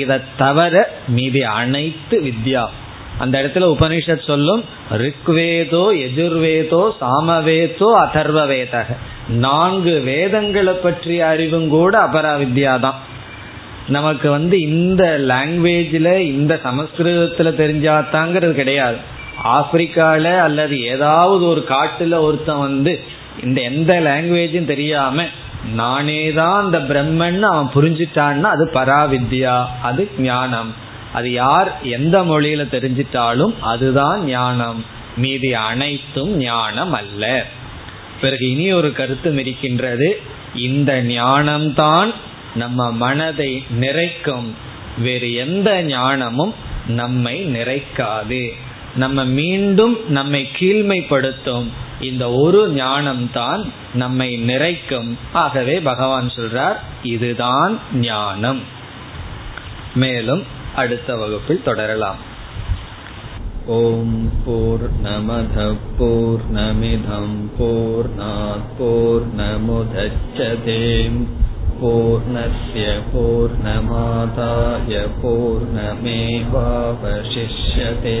இதை தவிர மீதி அனைத்து வித்யா. அந்த இடத்துல உபனிஷத் சொல்லும் ரிக்வேதோ எஜுர்வேதோ சாமவேதோ அதர்வவேதக, 4 வேதங்களை பற்றிய அறிவும் கூட அபராவித்யா தான். நமக்கு இந்த லாங்குவேஜில் இந்த சமஸ்கிருதத்தில் தெரிஞ்சாத்தாங்கிறது கிடையாது. ஆப்பிரிக்காவில் அல்லது ஏதாவது ஒரு காட்டில் ஒருத்தன் இந்த எந்த லாங்குவேஜும் தெரியாமல் நானே தான் அந்த பிரம்மன் அவன் புரிஞ்சிட்டான்னா அது பராவித்யா, அது ஞானம். அது யார் எந்த மொழியில தெரிஞ்சிட்டாலும் அதுதான் ஞானம், மீதி அனைத்தும் ஞானம் அல்ல. பிறகு இனி ஒரு கருத்து இருக்கின்றது, இந்த ஞானம்தான் நம்ம மனதை நிறைக்கும், வேறு எந்த ஞானமும் நம்மை நிறைக்காது, நம்ம மீண்டும் நம்மை கீழ்மைப்படுத்தும். இந்த ஒரு ஞானம்தான் நம்மை நிறைக்கும். ஆகவே பகவான் சொல்றார், இதுதான் ஞானம். மேலும் அடுத்த வகுப்பில் தொடரலாம். ஓம் பூர்ணமத பூர்ணமிதம் பூர்ணாத் பூர்ணமுதச்யதே பூர்ணஸ்ய பூர்ணமாதாய பூர்ணமேவாவசிஷ்யதே.